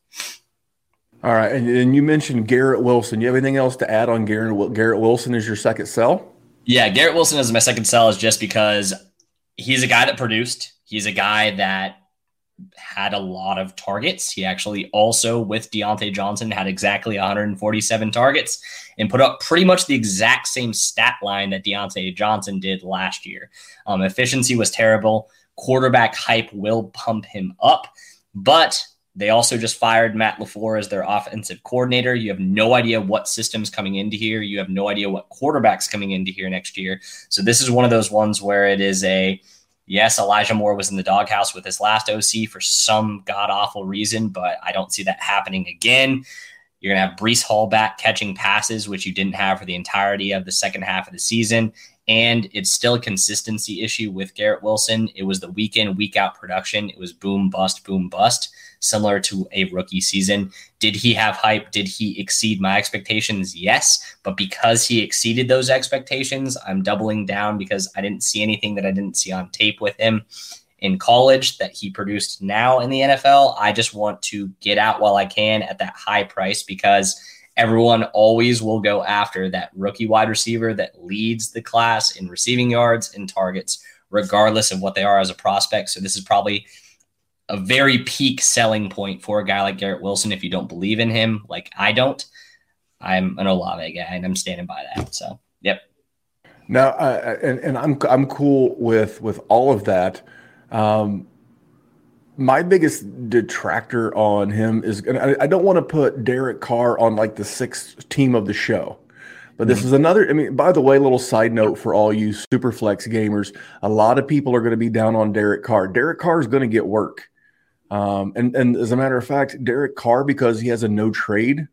All right, and, and you mentioned Garrett Wilson. You have anything else to add on Garrett, Garrett Wilson as your second sell? Yeah, Garrett Wilson as my second sell is just because he's a guy that produced. He's a guy that had a lot of targets. He actually also with Diontae Johnson had exactly one hundred forty-seven targets and put up pretty much the exact same stat line that Diontae Johnson did last year. Um, efficiency was terrible. Quarterback hype will pump him up, but they also just fired Matt LaFleur as their offensive coordinator. You have no idea what system's coming into here. You have no idea what quarterback's coming into here next year. So this is one of those ones where it is a, yes, Elijah Moore was in the doghouse with his last O C for some god-awful reason, but I don't see that happening again. You're going to have Breece Hall back catching passes, which you didn't have for the entirety of the second half of the season, and it's still a consistency issue with Garrett Wilson. It was the week-in, week-out production. It was boom, bust, boom, bust, similar to a rookie season. Did he have hype? Did he exceed my expectations? Yes, but because he exceeded those expectations, I'm doubling down because I didn't see anything that I didn't see on tape with him in college that he produced now in the N F L. I just want to get out while I can at that high price because everyone always will go after that rookie wide receiver that leads the class in receiving yards and targets, regardless of what they are as a prospect. So this is probably a very peak selling point for a guy like Garrett Wilson. If you don't believe in him, like I don't, I'm an Olave guy and I'm standing by that. So, yep. Now, uh, and, and I'm, I'm cool with, with all of that. Um, my biggest detractor on him is, and I, I don't want to put Derek Carr on like the sixth team of the show, but this mm-hmm. is another, I mean, by the way, little side note for all you Superflex gamers, a lot of people are going to be down on Derek Carr. Derek Carr is going to get work. Um, and, and as a matter of fact, Derek Carr, because he has a no trade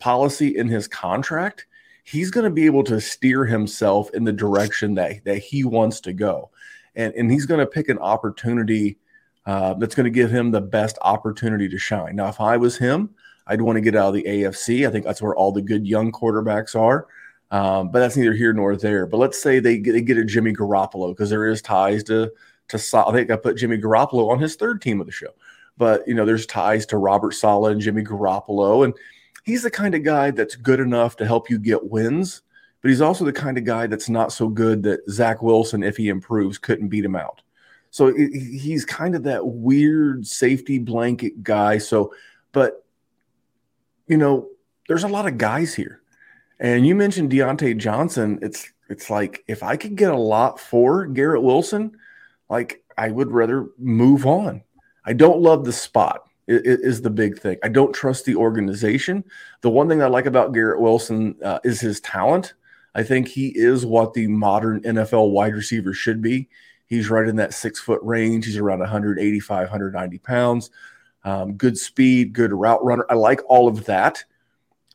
policy in his contract, he's going to be able to steer himself in the direction that, that he wants to go. And, and he's going to pick an opportunity uh, that's going to give him the best opportunity to shine. Now, if I was him, I'd want to get out of the A F C. I think that's where all the good young quarterbacks are. Um, but that's neither here nor there. But let's say they get, they get a Jimmy Garoppolo because there is ties to to Sol- I think I put Jimmy Garoppolo on his third team of the show. But, you know, there's ties to Robert Saleh and Jimmy Garoppolo. And he's the kind of guy that's good enough to help you get wins. But he's also the kind of guy that's not so good that Zach Wilson, if he improves, couldn't beat him out. So it, he's kind of that weird safety blanket guy. So, but, you know, there's a lot of guys here. And you mentioned Diontae Johnson. It's, it's like if I could get a lot for Garrett Wilson, like I would rather move on. I don't love the spot. It is the big thing. I don't trust the organization. The one thing I like about Garrett Wilson uh, is his talent. I think he is what the modern N F L wide receiver should be. He's right in that six-foot range. He's around one eighty-five, one ninety pounds. Um, good speed, good route runner. I like all of that.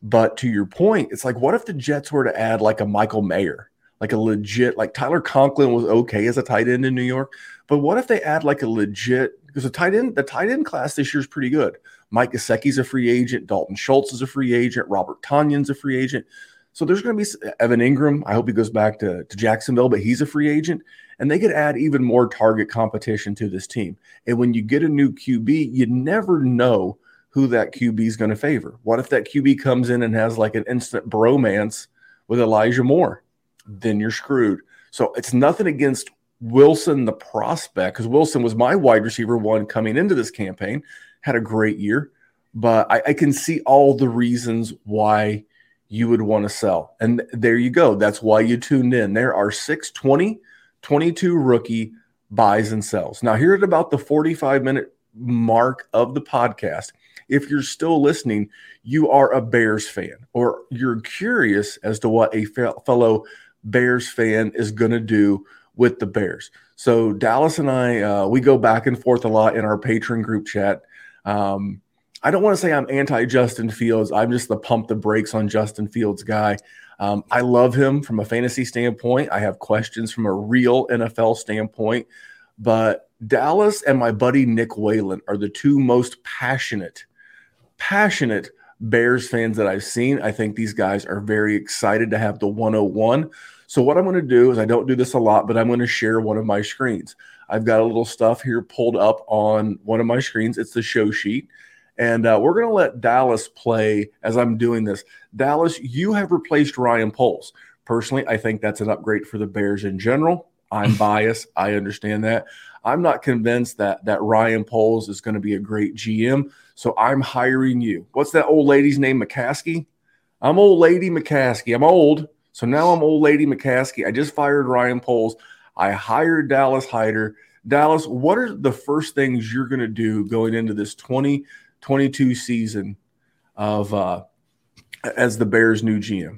But to your point, it's like, what if the Jets were to add like a Michael Mayer, like a legit, like Tyler Conklin was okay as a tight end in New York. But what if they add like a legit, because the tight end, the tight end class this year is pretty good. Mike Gesicki's a free agent. Dalton Schultz is a free agent. Robert Tonyan's a free agent. So there's going to be Evan Ingram. I hope he goes back to, to Jacksonville, but he's a free agent. And they could add even more target competition to this team. And when you get a new Q B, you never know who that Q B is going to favor. What if that Q B comes in and has like an instant bromance with Elijah Moore, then you're screwed. So it's nothing against Wilson, the prospect, because Wilson was my wide receiver one coming into this campaign, had a great year. But I, I can see all the reasons why you would want to sell. And there you go. That's why you tuned in. There are six twenty, twenty-two rookie buys and sells. Now, here at about the forty-five minute mark of the podcast, if you're still listening, you are a Bears fan, or you're curious as to what a fellow Bears fan is going to do with the Bears. So Dallas and I, uh, we go back and forth a lot in our patron group chat. Um, I don't want to say I'm anti-Justin Fields. I'm just the pump the brakes on Justin Fields guy. Um, I love him from a fantasy standpoint. I have questions from a real N F L standpoint. But Dallas and my buddy Nick Whalen are the two most passionate, passionate Bears fans that I've seen. I think these guys are very excited to have the one oh one. So what I'm going to do is, I don't do this a lot, but I'm going to share one of my screens. I've got a little stuff here pulled up on one of my screens. It's the show sheet. And uh, we're going to let Dallas play as I'm doing this. Dallas, you have replaced Ryan Poles. Personally, I think that's an upgrade for the Bears in general. I'm biased. I understand that. I'm not convinced that that Ryan Poles is going to be a great G M, so I'm hiring you. What's that old lady's name, McCaskey? I'm old lady McCaskey. I'm old, so now I'm old lady McCaskey. I just fired Ryan Poles. I hired Dallas Hyder. Dallas, what are the first things you're going to do going into this twenty twenty-two season of uh, as the Bears' new G M?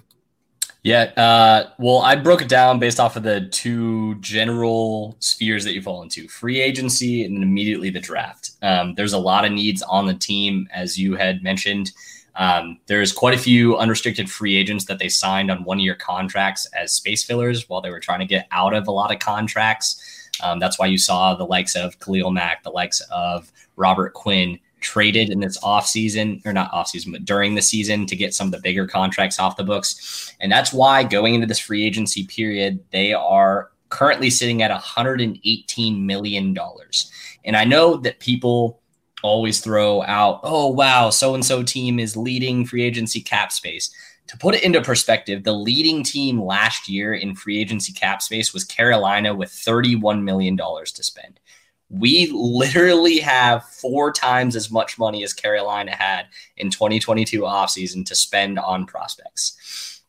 Yeah, uh, well, I broke it down based off of the two general spheres that you fall into: free agency and then immediately the draft. Um, there's a lot of needs on the team, as you had mentioned. Um, there's quite a few unrestricted free agents that they signed on one-year contracts as space fillers while they were trying to get out of a lot of contracts. Um, that's why you saw the likes of Khalil Mack, the likes of Robert Quinn, traded in this offseason, or not offseason, but during the season to get some of the bigger contracts off the books. And that's why going into this free agency period, they are currently sitting at one hundred eighteen million dollars. And I know that people always throw out, oh, wow, so-and-so team is leading free agency cap space. To put it into perspective, the leading team last year in free agency cap space was Carolina with thirty-one million dollars to spend. We literally have four times as much money as Carolina had in twenty twenty-two offseason to spend on prospects.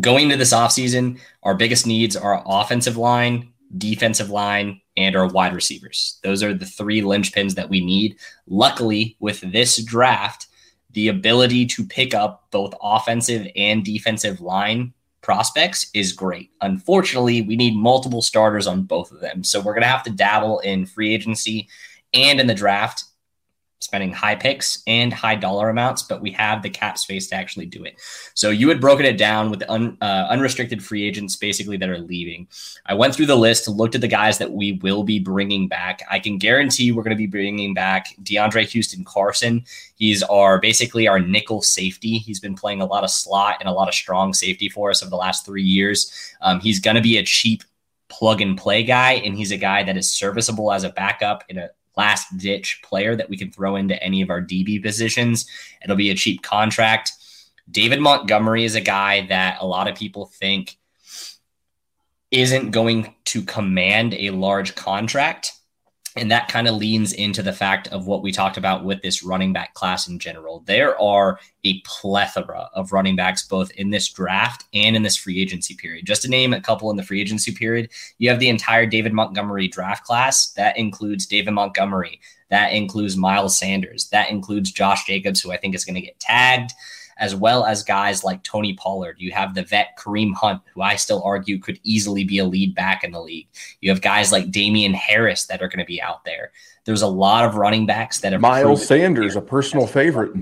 Going to this offseason, our biggest needs are offensive line, defensive line, and our wide receivers. Those are the three linchpins that we need. Luckily, with this draft, the ability to pick up both offensive and defensive line prospects is great. Unfortunately, we need multiple starters on both of them. So we're going to have to dabble in free agency and in the draft, spending high picks and high dollar amounts, but we have the cap space to actually do it. So you had broken it down with the un, uh, unrestricted free agents basically that are leaving. I went through the list, looked at the guys that we will be bringing back. I can guarantee we're going to be bringing back DeAndre Houston Carson. He's our basically our nickel safety. He's been playing a lot of slot and a lot of strong safety for us over the last three years. Um, he's going to be a cheap plug and play guy, and he's a guy that is serviceable as a backup in a last ditch player that we can throw into any of our D B positions. It'll be a cheap contract. David Montgomery is a guy that a lot of people think isn't going to command a large contract. And that kind of leans into the fact of what we talked about with this running back class in general. There are a plethora of running backs, both in this draft and in this free agency period. Just to name a couple in the free agency period, you have the entire David Montgomery draft class. That includes David Montgomery. That includes Miles Sanders. That includes Josh Jacobs, who I think is going to get tagged, as well as guys like Tony Pollard. You have the vet Kareem Hunt, who I still argue could easily be a lead back in the league. You have guys like Damian Harris that are going to be out there. There's a lot of running backs that have Miles Sanders, a personal favorite,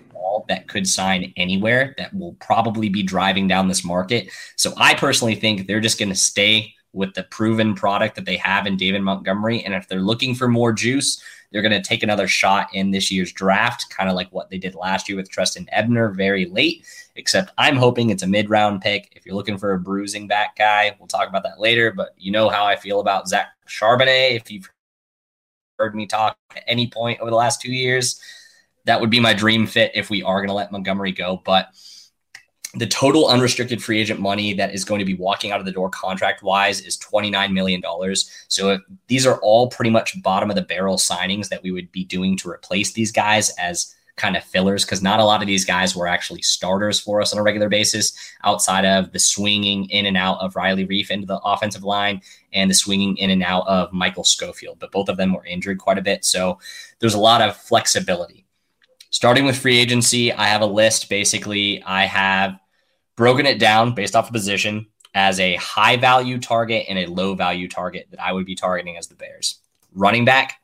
that could sign anywhere that will probably be driving down this market. So I personally think they're just going to stay with the proven product that they have in David Montgomery. And if they're looking for more juice, they're going to take another shot in this year's draft, kind of like what they did last year with Tristan Ebner, very late, except I'm hoping it's a mid-round pick. If you're looking for a bruising back guy, we'll talk about that later, but you know how I feel about Zach Charbonnet. If you've heard me talk at any point over the last two years, that would be my dream fit if we are going to let Montgomery go. But the total unrestricted free agent money that is going to be walking out of the door contract wise is twenty-nine million dollars. So if, these are all pretty much bottom of the barrel signings that we would be doing to replace these guys as kind of fillers, because not a lot of these guys were actually starters for us on a regular basis outside of the swinging in and out of Riley Reef into the offensive line and the swinging in and out of Michael Schofield, but both of them were injured quite a bit. So there's a lot of flexibility. Starting with free agency, I have a list. Basically, I have broken it down based off of position as a high value target and a low value target that I would be targeting as the Bears. Running back,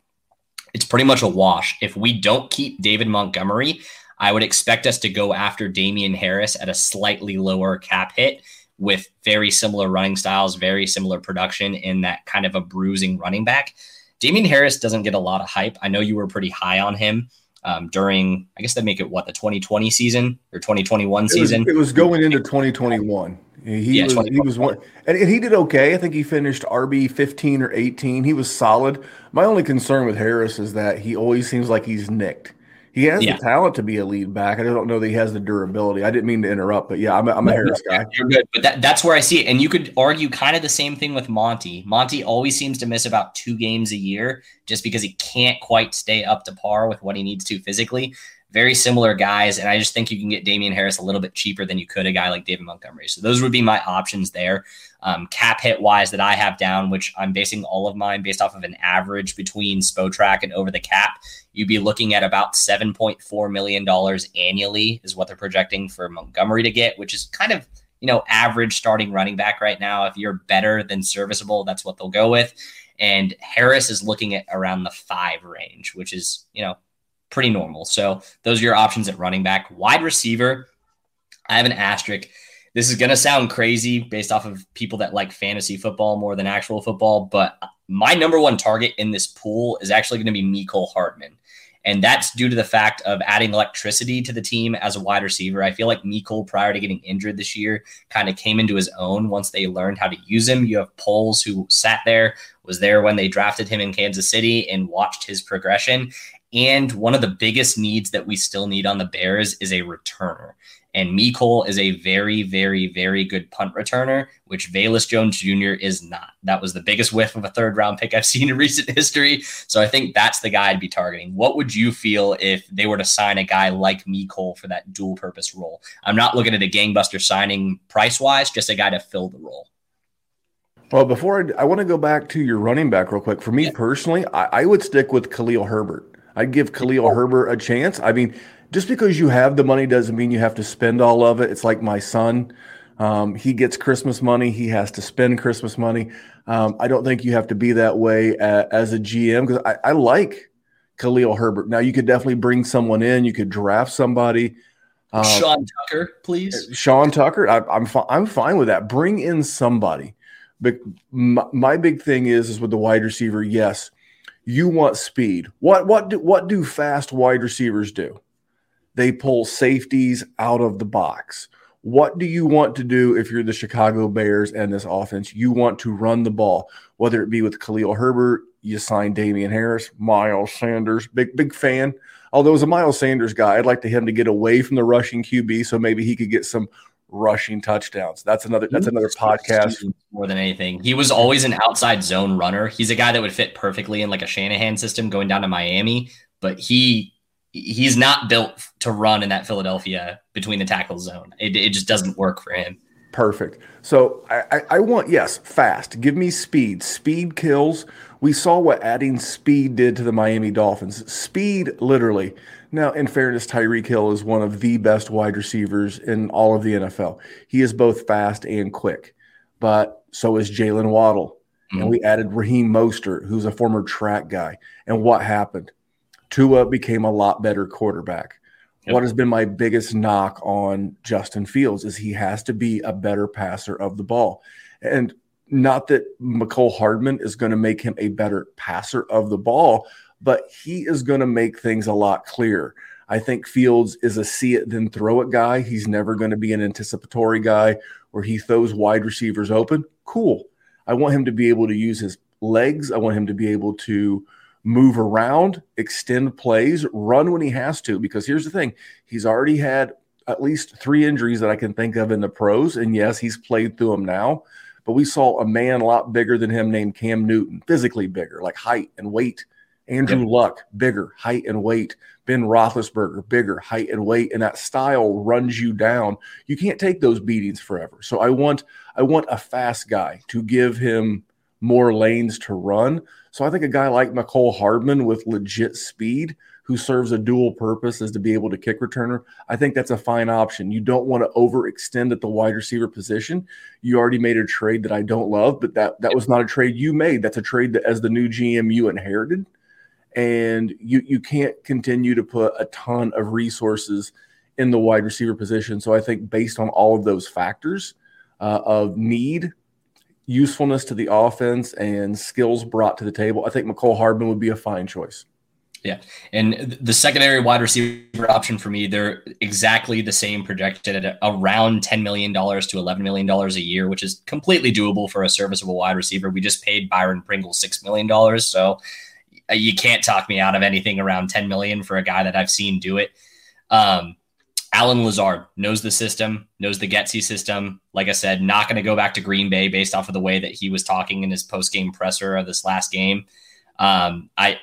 it's pretty much a wash. If we don't keep David Montgomery, I would expect us to go after Damian Harris at a slightly lower cap hit with very similar running styles, very similar production in that kind of a bruising running back. Damian Harris doesn't get a lot of hype. I know you were pretty high on him um, during, I guess they make it what, the twenty twenty season or twenty twenty-one season? It was, it was going into twenty twenty-one. He, yeah, was, he was one, and he did okay. I think he finished R B fifteen or eighteen. He was solid. My only concern with Harris is that he always seems like he's nicked. He has yeah. the talent to be a lead back. I don't know that he has the durability. I didn't mean to interrupt, but yeah, I'm a, I'm a no, Harris guy. You're good, but that, that's where I see it. And you could argue kind of the same thing with Monty. Monty always seems to miss about two games a year just because he can't quite stay up to par with what he needs to physically. Very similar guys, and I just think you can get Damian Harris a little bit cheaper than you could a guy like David Montgomery. So those would be my options there. Um, cap hit-wise that I have down, which I'm basing all of mine based off of an average between Spotrac and over the cap, you'd be looking at about seven point four million dollars annually is what they're projecting for Montgomery to get, which is kind of, you know, average starting running back right now. If you're better than serviceable, that's what they'll go with. And Harris is looking at around the five range, which is, you know, pretty normal. So those are your options at running back. Wide receiver, I have an asterisk. This is going to sound crazy based off of people that like fantasy football more than actual football, but my number one target in this pool is actually going to be Mecole Hardman. And that's due to the fact of adding electricity to the team as a wide receiver. I feel like Mecole, prior to getting injured this year, kind of came into his own once they learned how to use him. You have Poles, who sat there, was there when they drafted him in Kansas City and watched his progression. And one of the biggest needs that we still need on the Bears is a returner. And Mecole is a very, very, very good punt returner, which Velus Jones Junior is not. That was the biggest whiff of a third-round pick I've seen in recent history. So I think that's the guy I'd be targeting. What would you feel if they were to sign a guy like Mecole for that dual-purpose role? I'm not looking at a gangbuster signing price-wise, just a guy to fill the role. Well, before I, I want to go back to your running back real quick. For me yeah. personally, I, I would stick with Khalil Herbert. I'd give Khalil Herbert a chance. I mean, just because you have the money doesn't mean you have to spend all of it. It's like my son. Um, he gets Christmas money. He has to spend Christmas money. Um, I don't think you have to be that way uh, as a G M, because I, I like Khalil Herbert. Now, you could definitely bring someone in. You could draft somebody. Um, Sean Tucker, please. Sean Tucker. I, I'm, fi- I'm fine with that. Bring in somebody. But my, my big thing is, is with the wide receiver, yes, you want speed. What what do what do fast wide receivers do? They pull safeties out of the box. What do you want to do if you're the Chicago Bears and this offense? You want to run the ball, whether it be with Khalil Herbert, you sign Damian Harris, Miles Sanders, big big fan. Although as a Miles Sanders guy, I'd like to him to get away from the rushing Q B, so maybe he could get some rushing touchdowns. That's another that's another podcast. More than anything, he was always an outside zone runner. He's a guy that would fit perfectly in like a Shanahan system going down to Miami, but he he's not built to run in that Philadelphia between the tackle zone. It, it just doesn't work for him. Perfect. So I, I, I want, yes, fast. Give me speed. Speed kills. We saw what adding speed did to the Miami Dolphins. Speed, literally. Now, in fairness, Tyreek Hill is one of the best wide receivers in all of the N F L. He is both fast and quick, but so is Jaylen Waddle. Mm-hmm. And we added Raheem Mostert, who's a former track guy. And what happened? Tua became a lot better quarterback. Yep. What has been my biggest knock on Justin Fields is he has to be a better passer of the ball. And not that Mecole Hardman is going to make him a better passer of the ball, but he is going to make things a lot clearer. I think Fields is a see-it-then-throw-it guy. He's never going to be an anticipatory guy where he throws wide receivers open. Cool. I want him to be able to use his legs. I want him to be able to move around, extend plays, run when he has to, because here's the thing. He's already had at least three injuries that I can think of in the pros. And yes, he's played through them now, but we saw a man a lot bigger than him named Cam Newton, physically bigger, like height and weight. Andrew yeah. Luck, bigger, height and weight. Ben Roethlisberger, bigger, height and weight. And that style runs you down. You can't take those beatings forever. So I want, I want a fast guy to give him more lanes to run. So I think a guy like Mecole Hardman with legit speed who serves a dual purpose as to be able to kick returner, I think that's a fine option. You don't want to overextend at the wide receiver position. You already made a trade that I don't love, but that, that was not a trade you made. That's a trade that as the new G M you inherited. And you you can't continue to put a ton of resources in the wide receiver position. So I think based on all of those factors uh, of need, usefulness to the offense, and skills brought to the table, I think Mecole Hardman would be a fine choice. Yeah, and the secondary wide receiver option for me, they're exactly the same, projected at around ten million dollars to eleven million dollars a year, which is completely doable for a serviceable wide receiver. We just paid Byron Pringle six million dollars, so you can't talk me out of anything around ten million dollars for a guy that I've seen do it. Um, Alan Lazard knows the system, knows the Getsy system. Like I said, not going to go back to Green Bay based off of the way that he was talking in his post-game presser of this last game. Um, I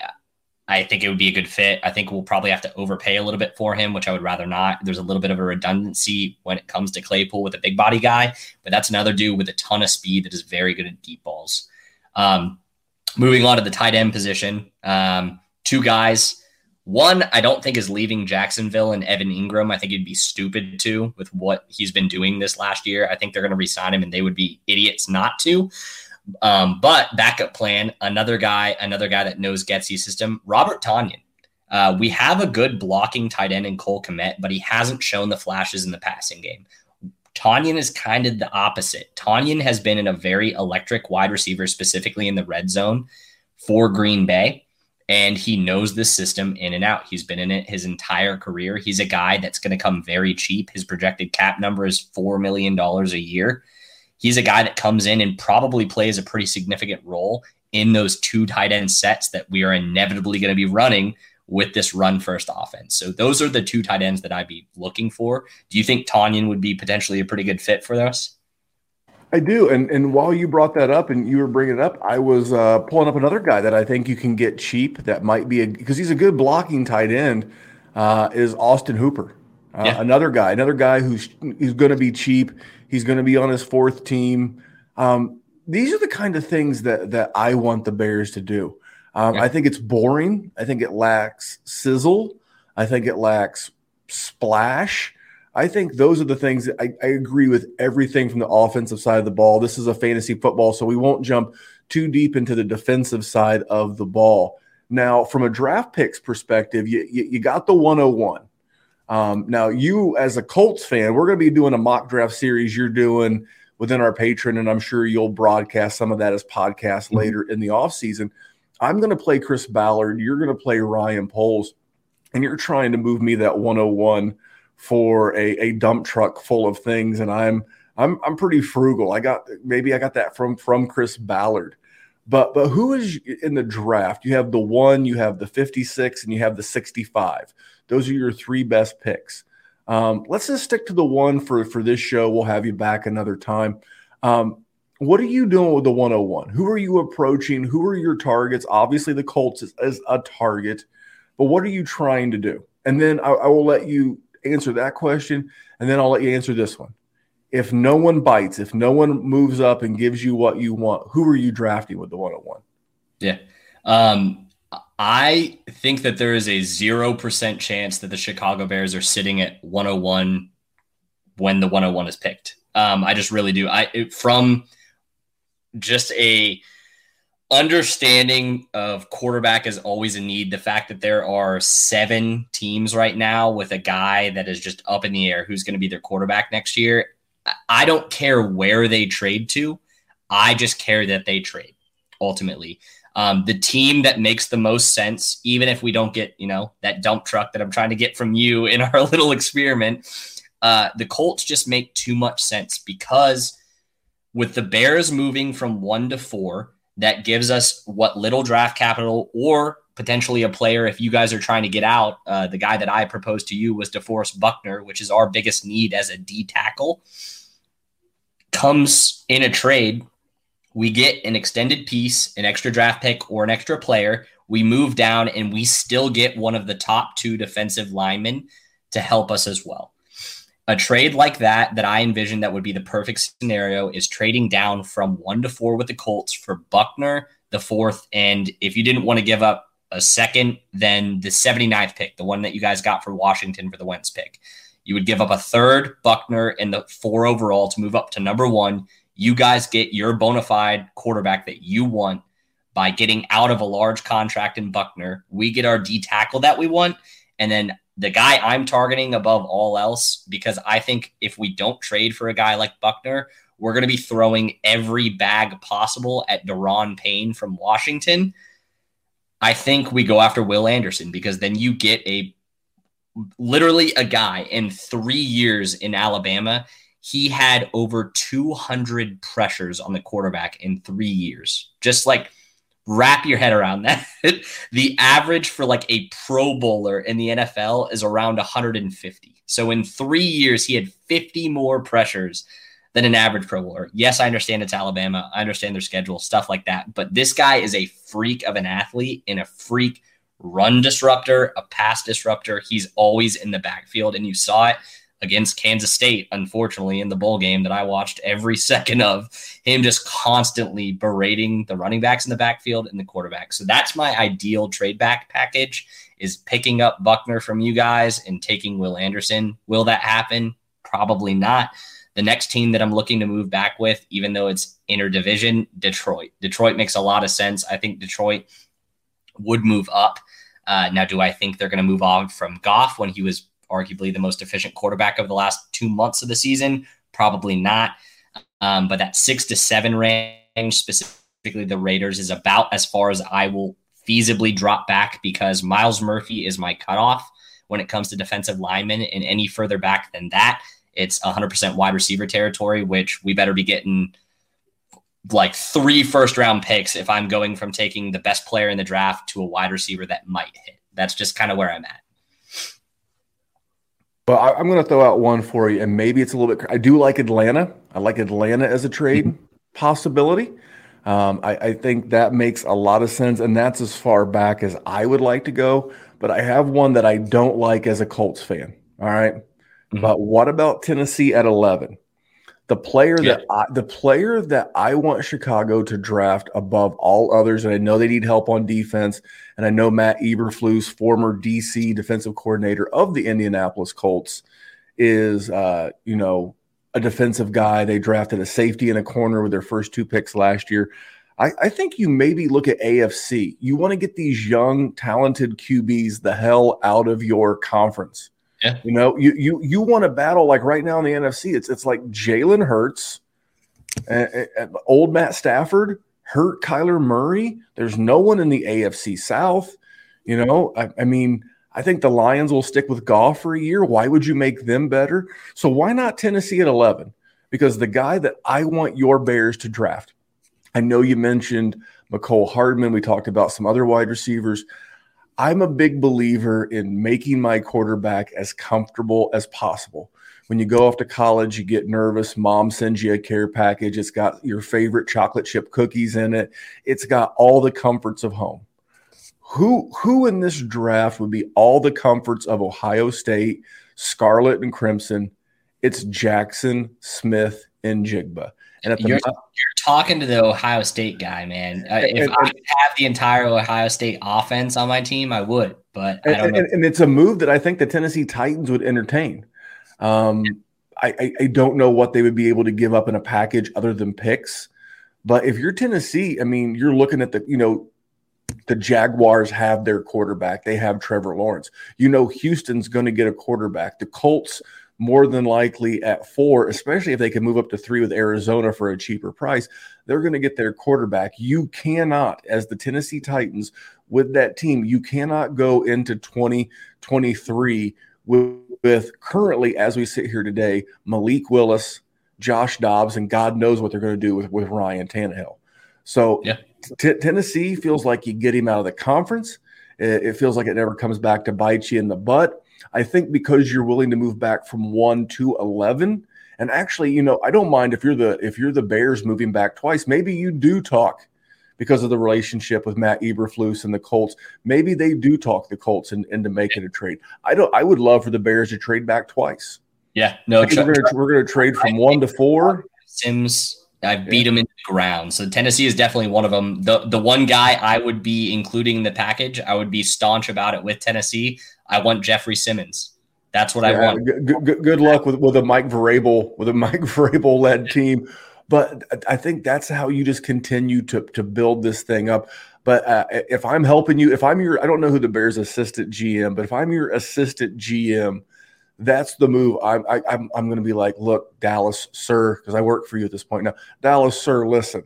I think it would be a good fit. I think we'll probably have to overpay a little bit for him, which I would rather not. There's a little bit of a redundancy when it comes to Claypool with a big body guy, but that's another dude with a ton of speed that is very good at deep balls. Um, Moving on to the tight end position, um, two guys. One, I don't think is leaving Jacksonville, and Evan Ingram. I think it'd be stupid to with what he's been doing this last year. I think they're going to re-sign him, and they would be idiots not to. Um, but backup plan, another guy, another guy that knows Getsy system, Robert Tonyan. Uh, we have a good blocking tight end in Cole Kmet, but he hasn't shown the flashes in the passing game. Tonyan is kind of the opposite. Tonyan has been in a very electric wide receiver, specifically in the red zone for Green Bay, and he knows this system in and out. He's been in it his entire career. He's a guy that's going to come very cheap. His projected cap number is four million dollars a year. He's a guy that comes in and probably plays a pretty significant role in those two tight end sets that we are inevitably going to be running with this run-first offense. So those are the two tight ends that I'd be looking for. Do you think Tonyan would be potentially a pretty good fit for us? I do, and and while you brought that up and you were bringing it up, I was uh, pulling up another guy that I think you can get cheap that might be – because he's a good blocking tight end, uh, is Austin Hooper. Uh, yeah. Another guy, another guy who's, who's going to be cheap. He's going to be on his fourth team. Um, these are the kind of things that that I want the Bears to do. Um, I think it's boring. I think it lacks sizzle. I think it lacks splash. I think those are the things that I, I agree with everything from the offensive side of the ball. This is a fantasy football, so we won't jump too deep into the defensive side of the ball. Now, from a draft picks perspective, you, you, you got the one oh one. Um, now, you as a Colts fan, we're going to be doing a mock draft series you're doing within our Patreon, and I'm sure you'll broadcast some of that as podcasts mm-hmm. later in the offseason. I'm going to play Chris Ballard. You're going to play Ryan Poles. And you're trying to move me that one oh one for a, a dump truck full of things. And I'm I'm I'm pretty frugal. I got maybe I got that from, from Chris Ballard. But but who is in the draft? You have the one, you have the fifty-six, and you have the sixty-five. Those are your three best picks. Um, let's just stick to the one for, for this show. We'll have you back another time. Um, What are you doing with the one oh one? Who are you approaching? Who are your targets? Obviously, the Colts is, is a target, but what are you trying to do? And then I, I will let you answer that question, and then I'll let you answer this one. If no one bites, if no one moves up and gives you what you want, who are you drafting with the one oh one? Yeah. Um, I think that there is a zero percent chance that the Chicago Bears are sitting at one oh one when the one oh one is picked. Um, I just really do. I it, from... Just a understanding of quarterback is always a need. The fact that there are seven teams right now with a guy that is just up in the air, who's going to be their quarterback next year. I don't care where they trade to. I just care that they trade ultimately. Um, the team that makes the most sense, even if we don't get, you know, that dump truck that I'm trying to get from you in our little experiment, uh, the Colts just make too much sense because with the Bears moving from one to four, that gives us what little draft capital or potentially a player, if you guys are trying to get out, uh, the guy that I proposed to you was DeForest Buckner, which is our biggest need as a D tackle, comes in a trade. We get an extended piece, an extra draft pick, or an extra player. We move down, and we still get one of the top two defensive linemen to help us as well. A trade like that, that I envision that would be the perfect scenario, is trading down from one to four with the Colts for Buckner, the fourth, and if you didn't want to give up a second, then the seventy-ninth pick, the one that you guys got for Washington for the Wentz pick. You would give up a third, Buckner, and the four overall to move up to number one. You guys get your bona fide quarterback that you want by getting out of a large contract in Buckner. We get our D tackle that we want. And then the guy I'm targeting above all else, because I think if we don't trade for a guy like Buckner, we're going to be throwing every bag possible at Daron Payne from Washington. I think we go after Will Anderson, because then you get a literally a guy in three years in Alabama. He had over two hundred pressures on the quarterback in three years. Just like wrap your head around that. The average for like a Pro Bowler in the N F L is around one hundred fifty. So in three years, he had fifty more pressures than an average Pro Bowler. Yes, I understand it's Alabama. I understand their schedule, stuff like that. But this guy is a freak of an athlete and a freak run disruptor, a pass disruptor. He's always in the backfield, and you saw it against Kansas State, unfortunately, in the bowl game that I watched every second of, him just constantly berating the running backs in the backfield and the quarterback. So that's my ideal trade back package, is picking up Buckner from you guys and taking Will Anderson. Will that happen? Probably not. The next team that I'm looking to move back with, even though it's interdivision, Detroit. Detroit makes a lot of sense. I think Detroit would move up. Uh, now, do I think they're going to move on from Goff when he was arguably the most efficient quarterback of the last two months of the season? Probably not. Um, but that six to seven range, specifically the Raiders, is about as far as I will feasibly drop back, because Myles Murphy is my cutoff when it comes to defensive linemen, and any further back than that, it's one hundred percent wide receiver territory, which we better be getting like three first round picks if I'm going from taking the best player in the draft to a wide receiver that might hit. That's just kind of where I'm at. Well, I'm going to throw out one for you, and maybe it's a little bit – I do like Atlanta. I like Atlanta as a trade possibility. Um, I, I think that makes a lot of sense, and that's as far back as I would like to go. But I have one that I don't like as a Colts fan, all right? Mm-hmm. But what about Tennessee at eleven? The player yeah. that I, the player that I want Chicago to draft above all others, and I know they need help on defense, and I know Matt Eberflus, former D C defensive coordinator of the Indianapolis Colts, is uh, you know a defensive guy. They drafted a safety and a corner with their first two picks last year. I, I think you maybe look at A F C. You want to get these young, talented Q Bs the hell out of your conference. Yeah. You know, you you you want to battle like right now in the N F C. It's it's like Jalen Hurts, and, and old Matt Stafford hurt Kyler Murray. There's no one in the A F C South. You know, I, I mean, I think the Lions will stick with Goff for a year. Why would you make them better? So why not Tennessee at eleven? Because the guy that I want your Bears to draft, I know you mentioned Mecole Hardman. We talked about some other wide receivers. I'm a big believer in making my quarterback as comfortable as possible. When you go off to college, you get nervous. Mom sends you a care package. It's got your favorite chocolate chip cookies in it. It's got all the comforts of home. Who, who in this draft would be all the comforts of Ohio State, Scarlet and Crimson? It's Jackson, Smith, and Jigba. And you're, the, you're talking to the Ohio State guy, man. Uh, if and, I could have the entire Ohio State offense on my team, I would. But and, I don't know. And, and it's a move that I think the Tennessee Titans would entertain. Um, yeah. I, I, I don't know what they would be able to give up in a package other than picks. But if you're Tennessee, I mean, you're looking at the, you know, the Jaguars have their quarterback. They have Trevor Lawrence. You know, Houston's going to get a quarterback. The Colts more than likely at four, especially if they can move up to three with Arizona for a cheaper price, they're going to get their quarterback. You cannot, as the Tennessee Titans with that team, you cannot go into twenty twenty-three with, with currently, as we sit here today, Malik Willis, Josh Dobbs, and God knows what they're going to do with, with Ryan Tannehill. So yeah. t- Tennessee feels like you get him out of the conference. It feels like it never comes back to bite you in the butt. I think because you're willing to move back from one to eleven, and actually, you know, I don't mind if you're the if you're the Bears moving back twice. Maybe you do talk because of the relationship with Matt Eberflus and the Colts. Maybe they do talk the Colts in, into making a trade. I don't. I would love for the Bears to trade back twice. Yeah, no, tra- we're, gonna, we're gonna trade from I one to four. Sims. I beat them into the ground. So Tennessee is definitely one of them. The the one guy I would be including in the package, I would be staunch about it with Tennessee. I want Jeffrey Simmons. That's what yeah, I want. Good, good, good luck with, with a Mike Vrabel, with a Mike Vrabel led team. But I think that's how you just continue to to build this thing up. But uh, if I'm helping you, if I'm your, I don't know who the Bears assistant G M, but if I'm your assistant G M, that's the move. I'm I, I'm I'm going to be like, look, Dallas, sir, because I work for you at this point now. Dallas, sir, listen,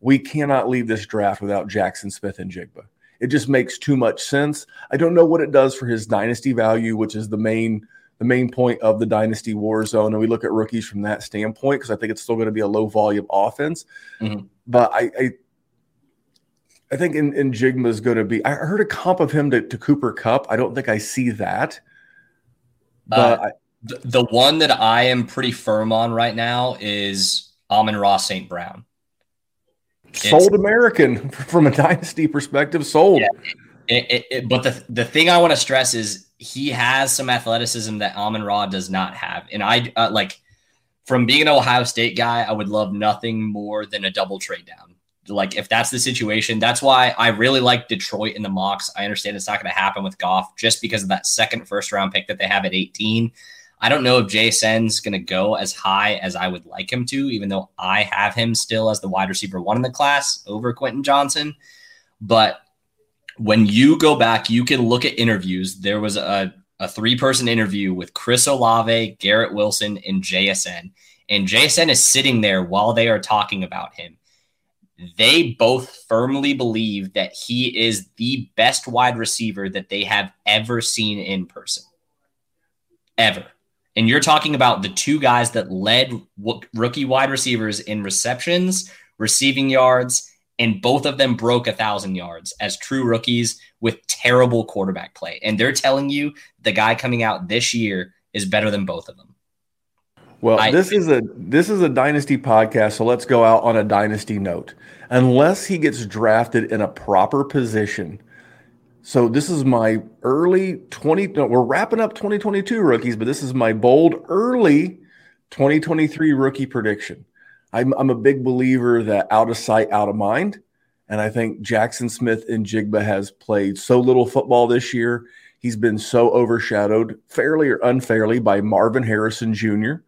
we cannot leave this draft without Jackson Smith and Jigba. It just makes too much sense. I don't know what it does for his dynasty value, which is the main the main point of the Dynasty War Zone. And we look at rookies from that standpoint because I think it's still going to be a low volume offense. Mm-hmm. But I, I I think in in Jigma is going to be. I heard a comp of him to, to Cooper Kupp. I don't think I see that. But uh, the, the one that I am pretty firm on right now is Amon-Ra Saint Brown. It's, sold American from a dynasty perspective, sold. Yeah, it, it, it, but the, the thing I want to stress is he has some athleticism that Amon-Ra does not have. And I uh, like from being an Ohio State guy, I would love nothing more than a double trade down. Like if that's the situation, that's why I really like Detroit in the mocks. I understand it's not going to happen with Goff just because of that second first round pick that they have at eighteen. I don't know if J S N's going to go as high as I would like him to, even though I have him still as the wide receiver one in the class over Quentin Johnson. But when you go back, you can look at interviews. There was a, a three person interview with Chris Olave, Garrett Wilson, and J S N. And J S N is sitting there while they are talking about him. They both firmly believe that he is the best wide receiver that they have ever seen in person. Ever. And you're talking about the two guys that led w- rookie wide receivers in receptions, receiving yards, and both of them broke one thousand yards as true rookies with terrible quarterback play. And they're telling you the guy coming out this year is better than both of them. Well, I, this is a this is a dynasty podcast, so let's go out on a dynasty note. Unless he gets drafted in a proper position. So this is my early twenty no, we're wrapping up twenty twenty-two rookies, but this is my bold early twenty twenty-three rookie prediction. I'm I'm a big believer that out of sight, out of mind, and I think Jackson Smith and Jigba has played so little football this year. He's been so overshadowed, fairly or unfairly, by Marvin Harrison Junior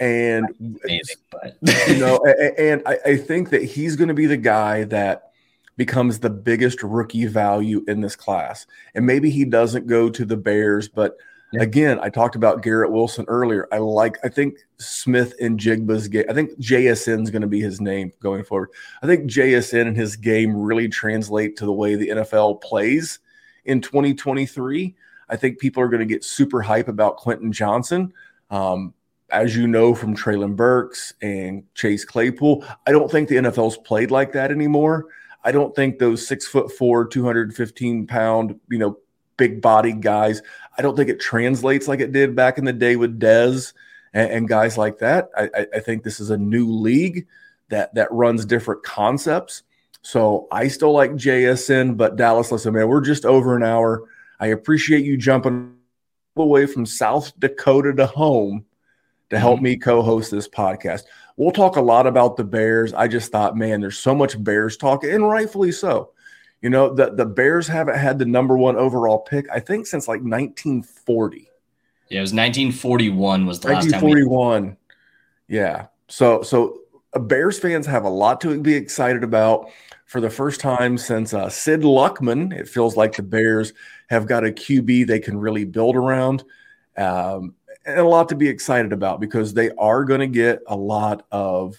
And, amazing, but. you know, and I, I think that he's going to be the guy that becomes the biggest rookie value in this class. And maybe he doesn't go to the Bears. But yeah. Again, I talked about Garrett Wilson earlier. I like, I think Smith and Jigba's game, I think J S N is going to be his name going forward. I think J S N and his game really translate to the way the N F L plays in twenty twenty-three. I think people are going to get super hype about Quentin Johnson. Um, As you know from Traylon Burks and Chase Claypool, I don't think the N F L's played like that anymore. I don't think those six foot four, two hundred fifteen pound, you know, big bodied guys, I don't think it translates like it did back in the day with Dez and, and guys like that. I, I think this is a new league that that runs different concepts. So I still like J S N, but Dallas, listen, man, we're just over an hour. I appreciate you jumping away from South Dakota to home to help me co-host this podcast. We'll talk a lot about the Bears. I just thought, man, there's so much Bears talk, and rightfully so. You know, the, the Bears haven't had the number one overall pick, I think, since like nineteen forty. Yeah, it was nineteen forty-one was the last time. nineteen forty-one, we- yeah. So, so Bears fans have a lot to be excited about. For the first time since uh, Sid Luckman, it feels like the Bears have got a Q B they can really build around. Um And a lot to be excited about because they are going to get a lot of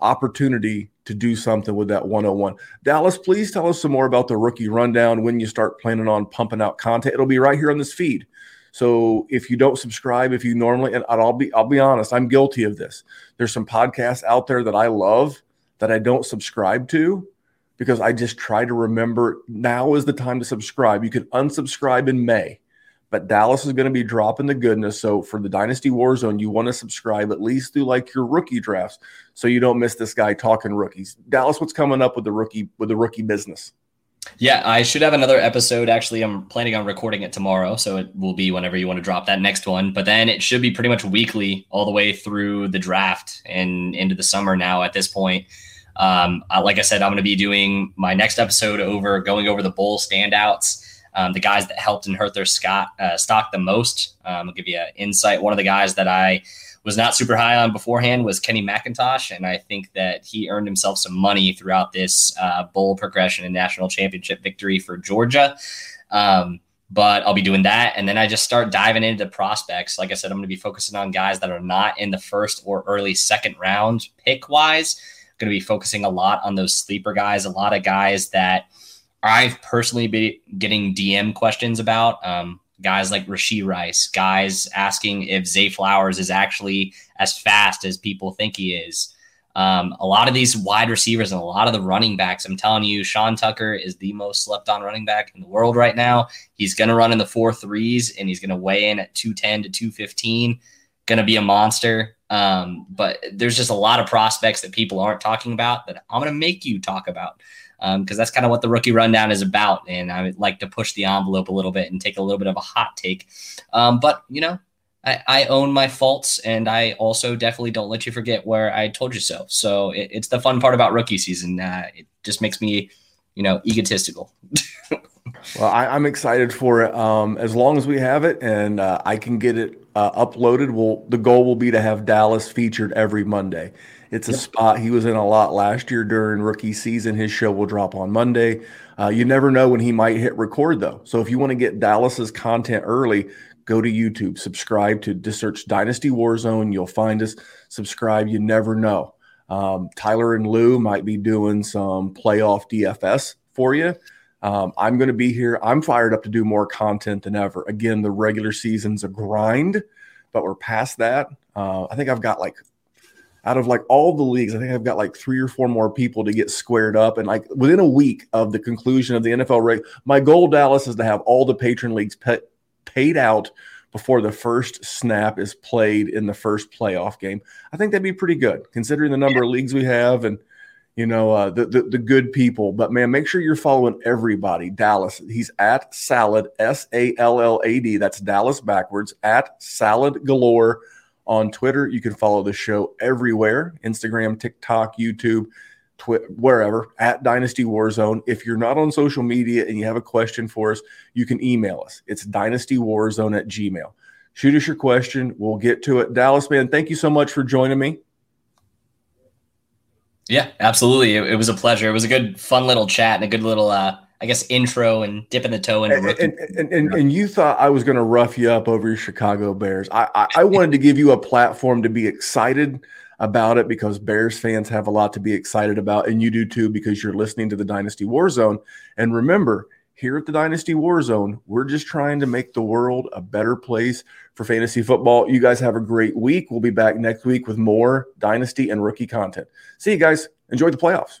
opportunity to do something with that one oh one. Dallas, please tell us some more about the rookie rundown when you start planning on pumping out content. It'll be right here on this feed. So if you don't subscribe, if you normally, and I'll be, I'll be honest, I'm guilty of this. There's some podcasts out there that I love that I don't subscribe to because I just try to remember now is the time to subscribe. You can unsubscribe in May, but Dallas is going to be dropping the goodness. So for the Dynasty War Zone, you want to subscribe at least through like your rookie drafts so you don't miss this guy talking rookies. Dallas, what's coming up with the rookie with the rookie business? Yeah, I should have another episode. Actually, I'm planning on recording it tomorrow, so it will be whenever you want to drop that next one. But then it should be pretty much weekly all the way through the draft and into the summer now at this point. Um, I, like I said, I'm going to be doing my next episode over going over the bowl standouts, um, the guys that helped and hurt their Scott, uh, stock the most. Um, I'll give you an insight. One of the guys that I was not super high on beforehand was Kenny McIntosh, and I think that he earned himself some money throughout this uh, bowl progression and national championship victory for Georgia. Um, but I'll be doing that, and then I just start diving into prospects. Like I said, I'm going to be focusing on guys that are not in the first or early second round pick-wise. Going to be focusing a lot on those sleeper guys, a lot of guys that I've personally been getting D M questions about. Um, Guys like Rashee Rice, guys asking if Zay Flowers is actually as fast as people think he is. Um, a lot of these wide receivers and a lot of the running backs, I'm telling you, Sean Tucker is the most slept-on running back in the world right now. He's going to run in the four threes, and he's going to weigh in at two ten to two fifteen. Going to be a monster. Um, but there's just a lot of prospects that people aren't talking about that I'm going to make you talk about. Because um, that's kind of what the Rookie Rundown is about. And I would like to push the envelope a little bit and take a little bit of a hot take. Um, but, you know, I, I own my faults, and I also definitely don't let you forget where I told you so. So it, it's the fun part about rookie season. Uh, it just makes me, you know, egotistical. Well, I, I'm excited for it um, as long as we have it and uh, I can get it uh, uploaded. We'll, the goal will be to have Dallas featured every Monday. It's a yep. spot he was in a lot last year during rookie season. His show will drop on Monday. Uh, you never know when he might hit record, though. So if you want to get Dallas's content early, go to YouTube, subscribe to just search Dynasty Warzone. You'll find us. Subscribe. You never know. Um, Tyler and Lou might be doing some playoff D F S for you. Um, I'm going to be here. I'm fired up to do more content than ever. Again, the regular season's a grind, but we're past that. Uh, I think I've got like out of like all the leagues, I think I've got like three or four more people to get squared up. And like within a week of the conclusion of the N F L rate, my goal, Dallas, is to have all the patron leagues pe- paid out before the first snap is played in the first playoff game. I think that'd be pretty good considering the number of leagues we have and you know, uh, the, the the good people. But, man, make sure you're following everybody. Dallas, he's at Salad, S A L L A D. That's Dallas backwards, at Salad Galore on Twitter. You can follow the show everywhere, Instagram, TikTok, YouTube, Twitter, wherever, at Dynasty Warzone. If you're not on social media and you have a question for us, you can email us. It's dynastywarzone at gmail. Shoot us your question. We'll get to it. Dallas, man, thank you so much for joining me. Yeah, absolutely. It, it was a pleasure. It was a good, fun little chat and a good little, uh, I guess, intro and dipping the toe in. And, and, and, and, and you thought I was going to rough you up over your Chicago Bears. I, I, I wanted to give you a platform to be excited about it because Bears fans have a lot to be excited about, and you do too because you're listening to the Dynasty Warzone. And remember, here at the Dynasty Warzone, we're just trying to make the world a better place for fantasy football. You guys have a great week. We'll be back next week with more Dynasty and rookie content. See you guys. Enjoy the playoffs.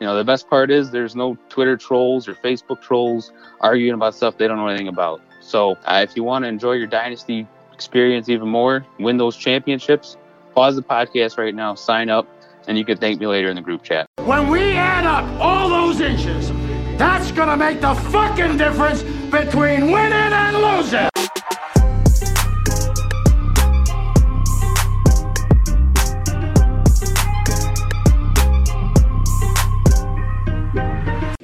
You know, the best part is there's no Twitter trolls or Facebook trolls arguing about stuff they don't know anything about. So uh, if you want to enjoy your dynasty experience even more, win those championships, pause the podcast right now, sign up. and you can thank me later in the group chat. When we add up all those inches, that's gonna make the fucking difference between winning and losing.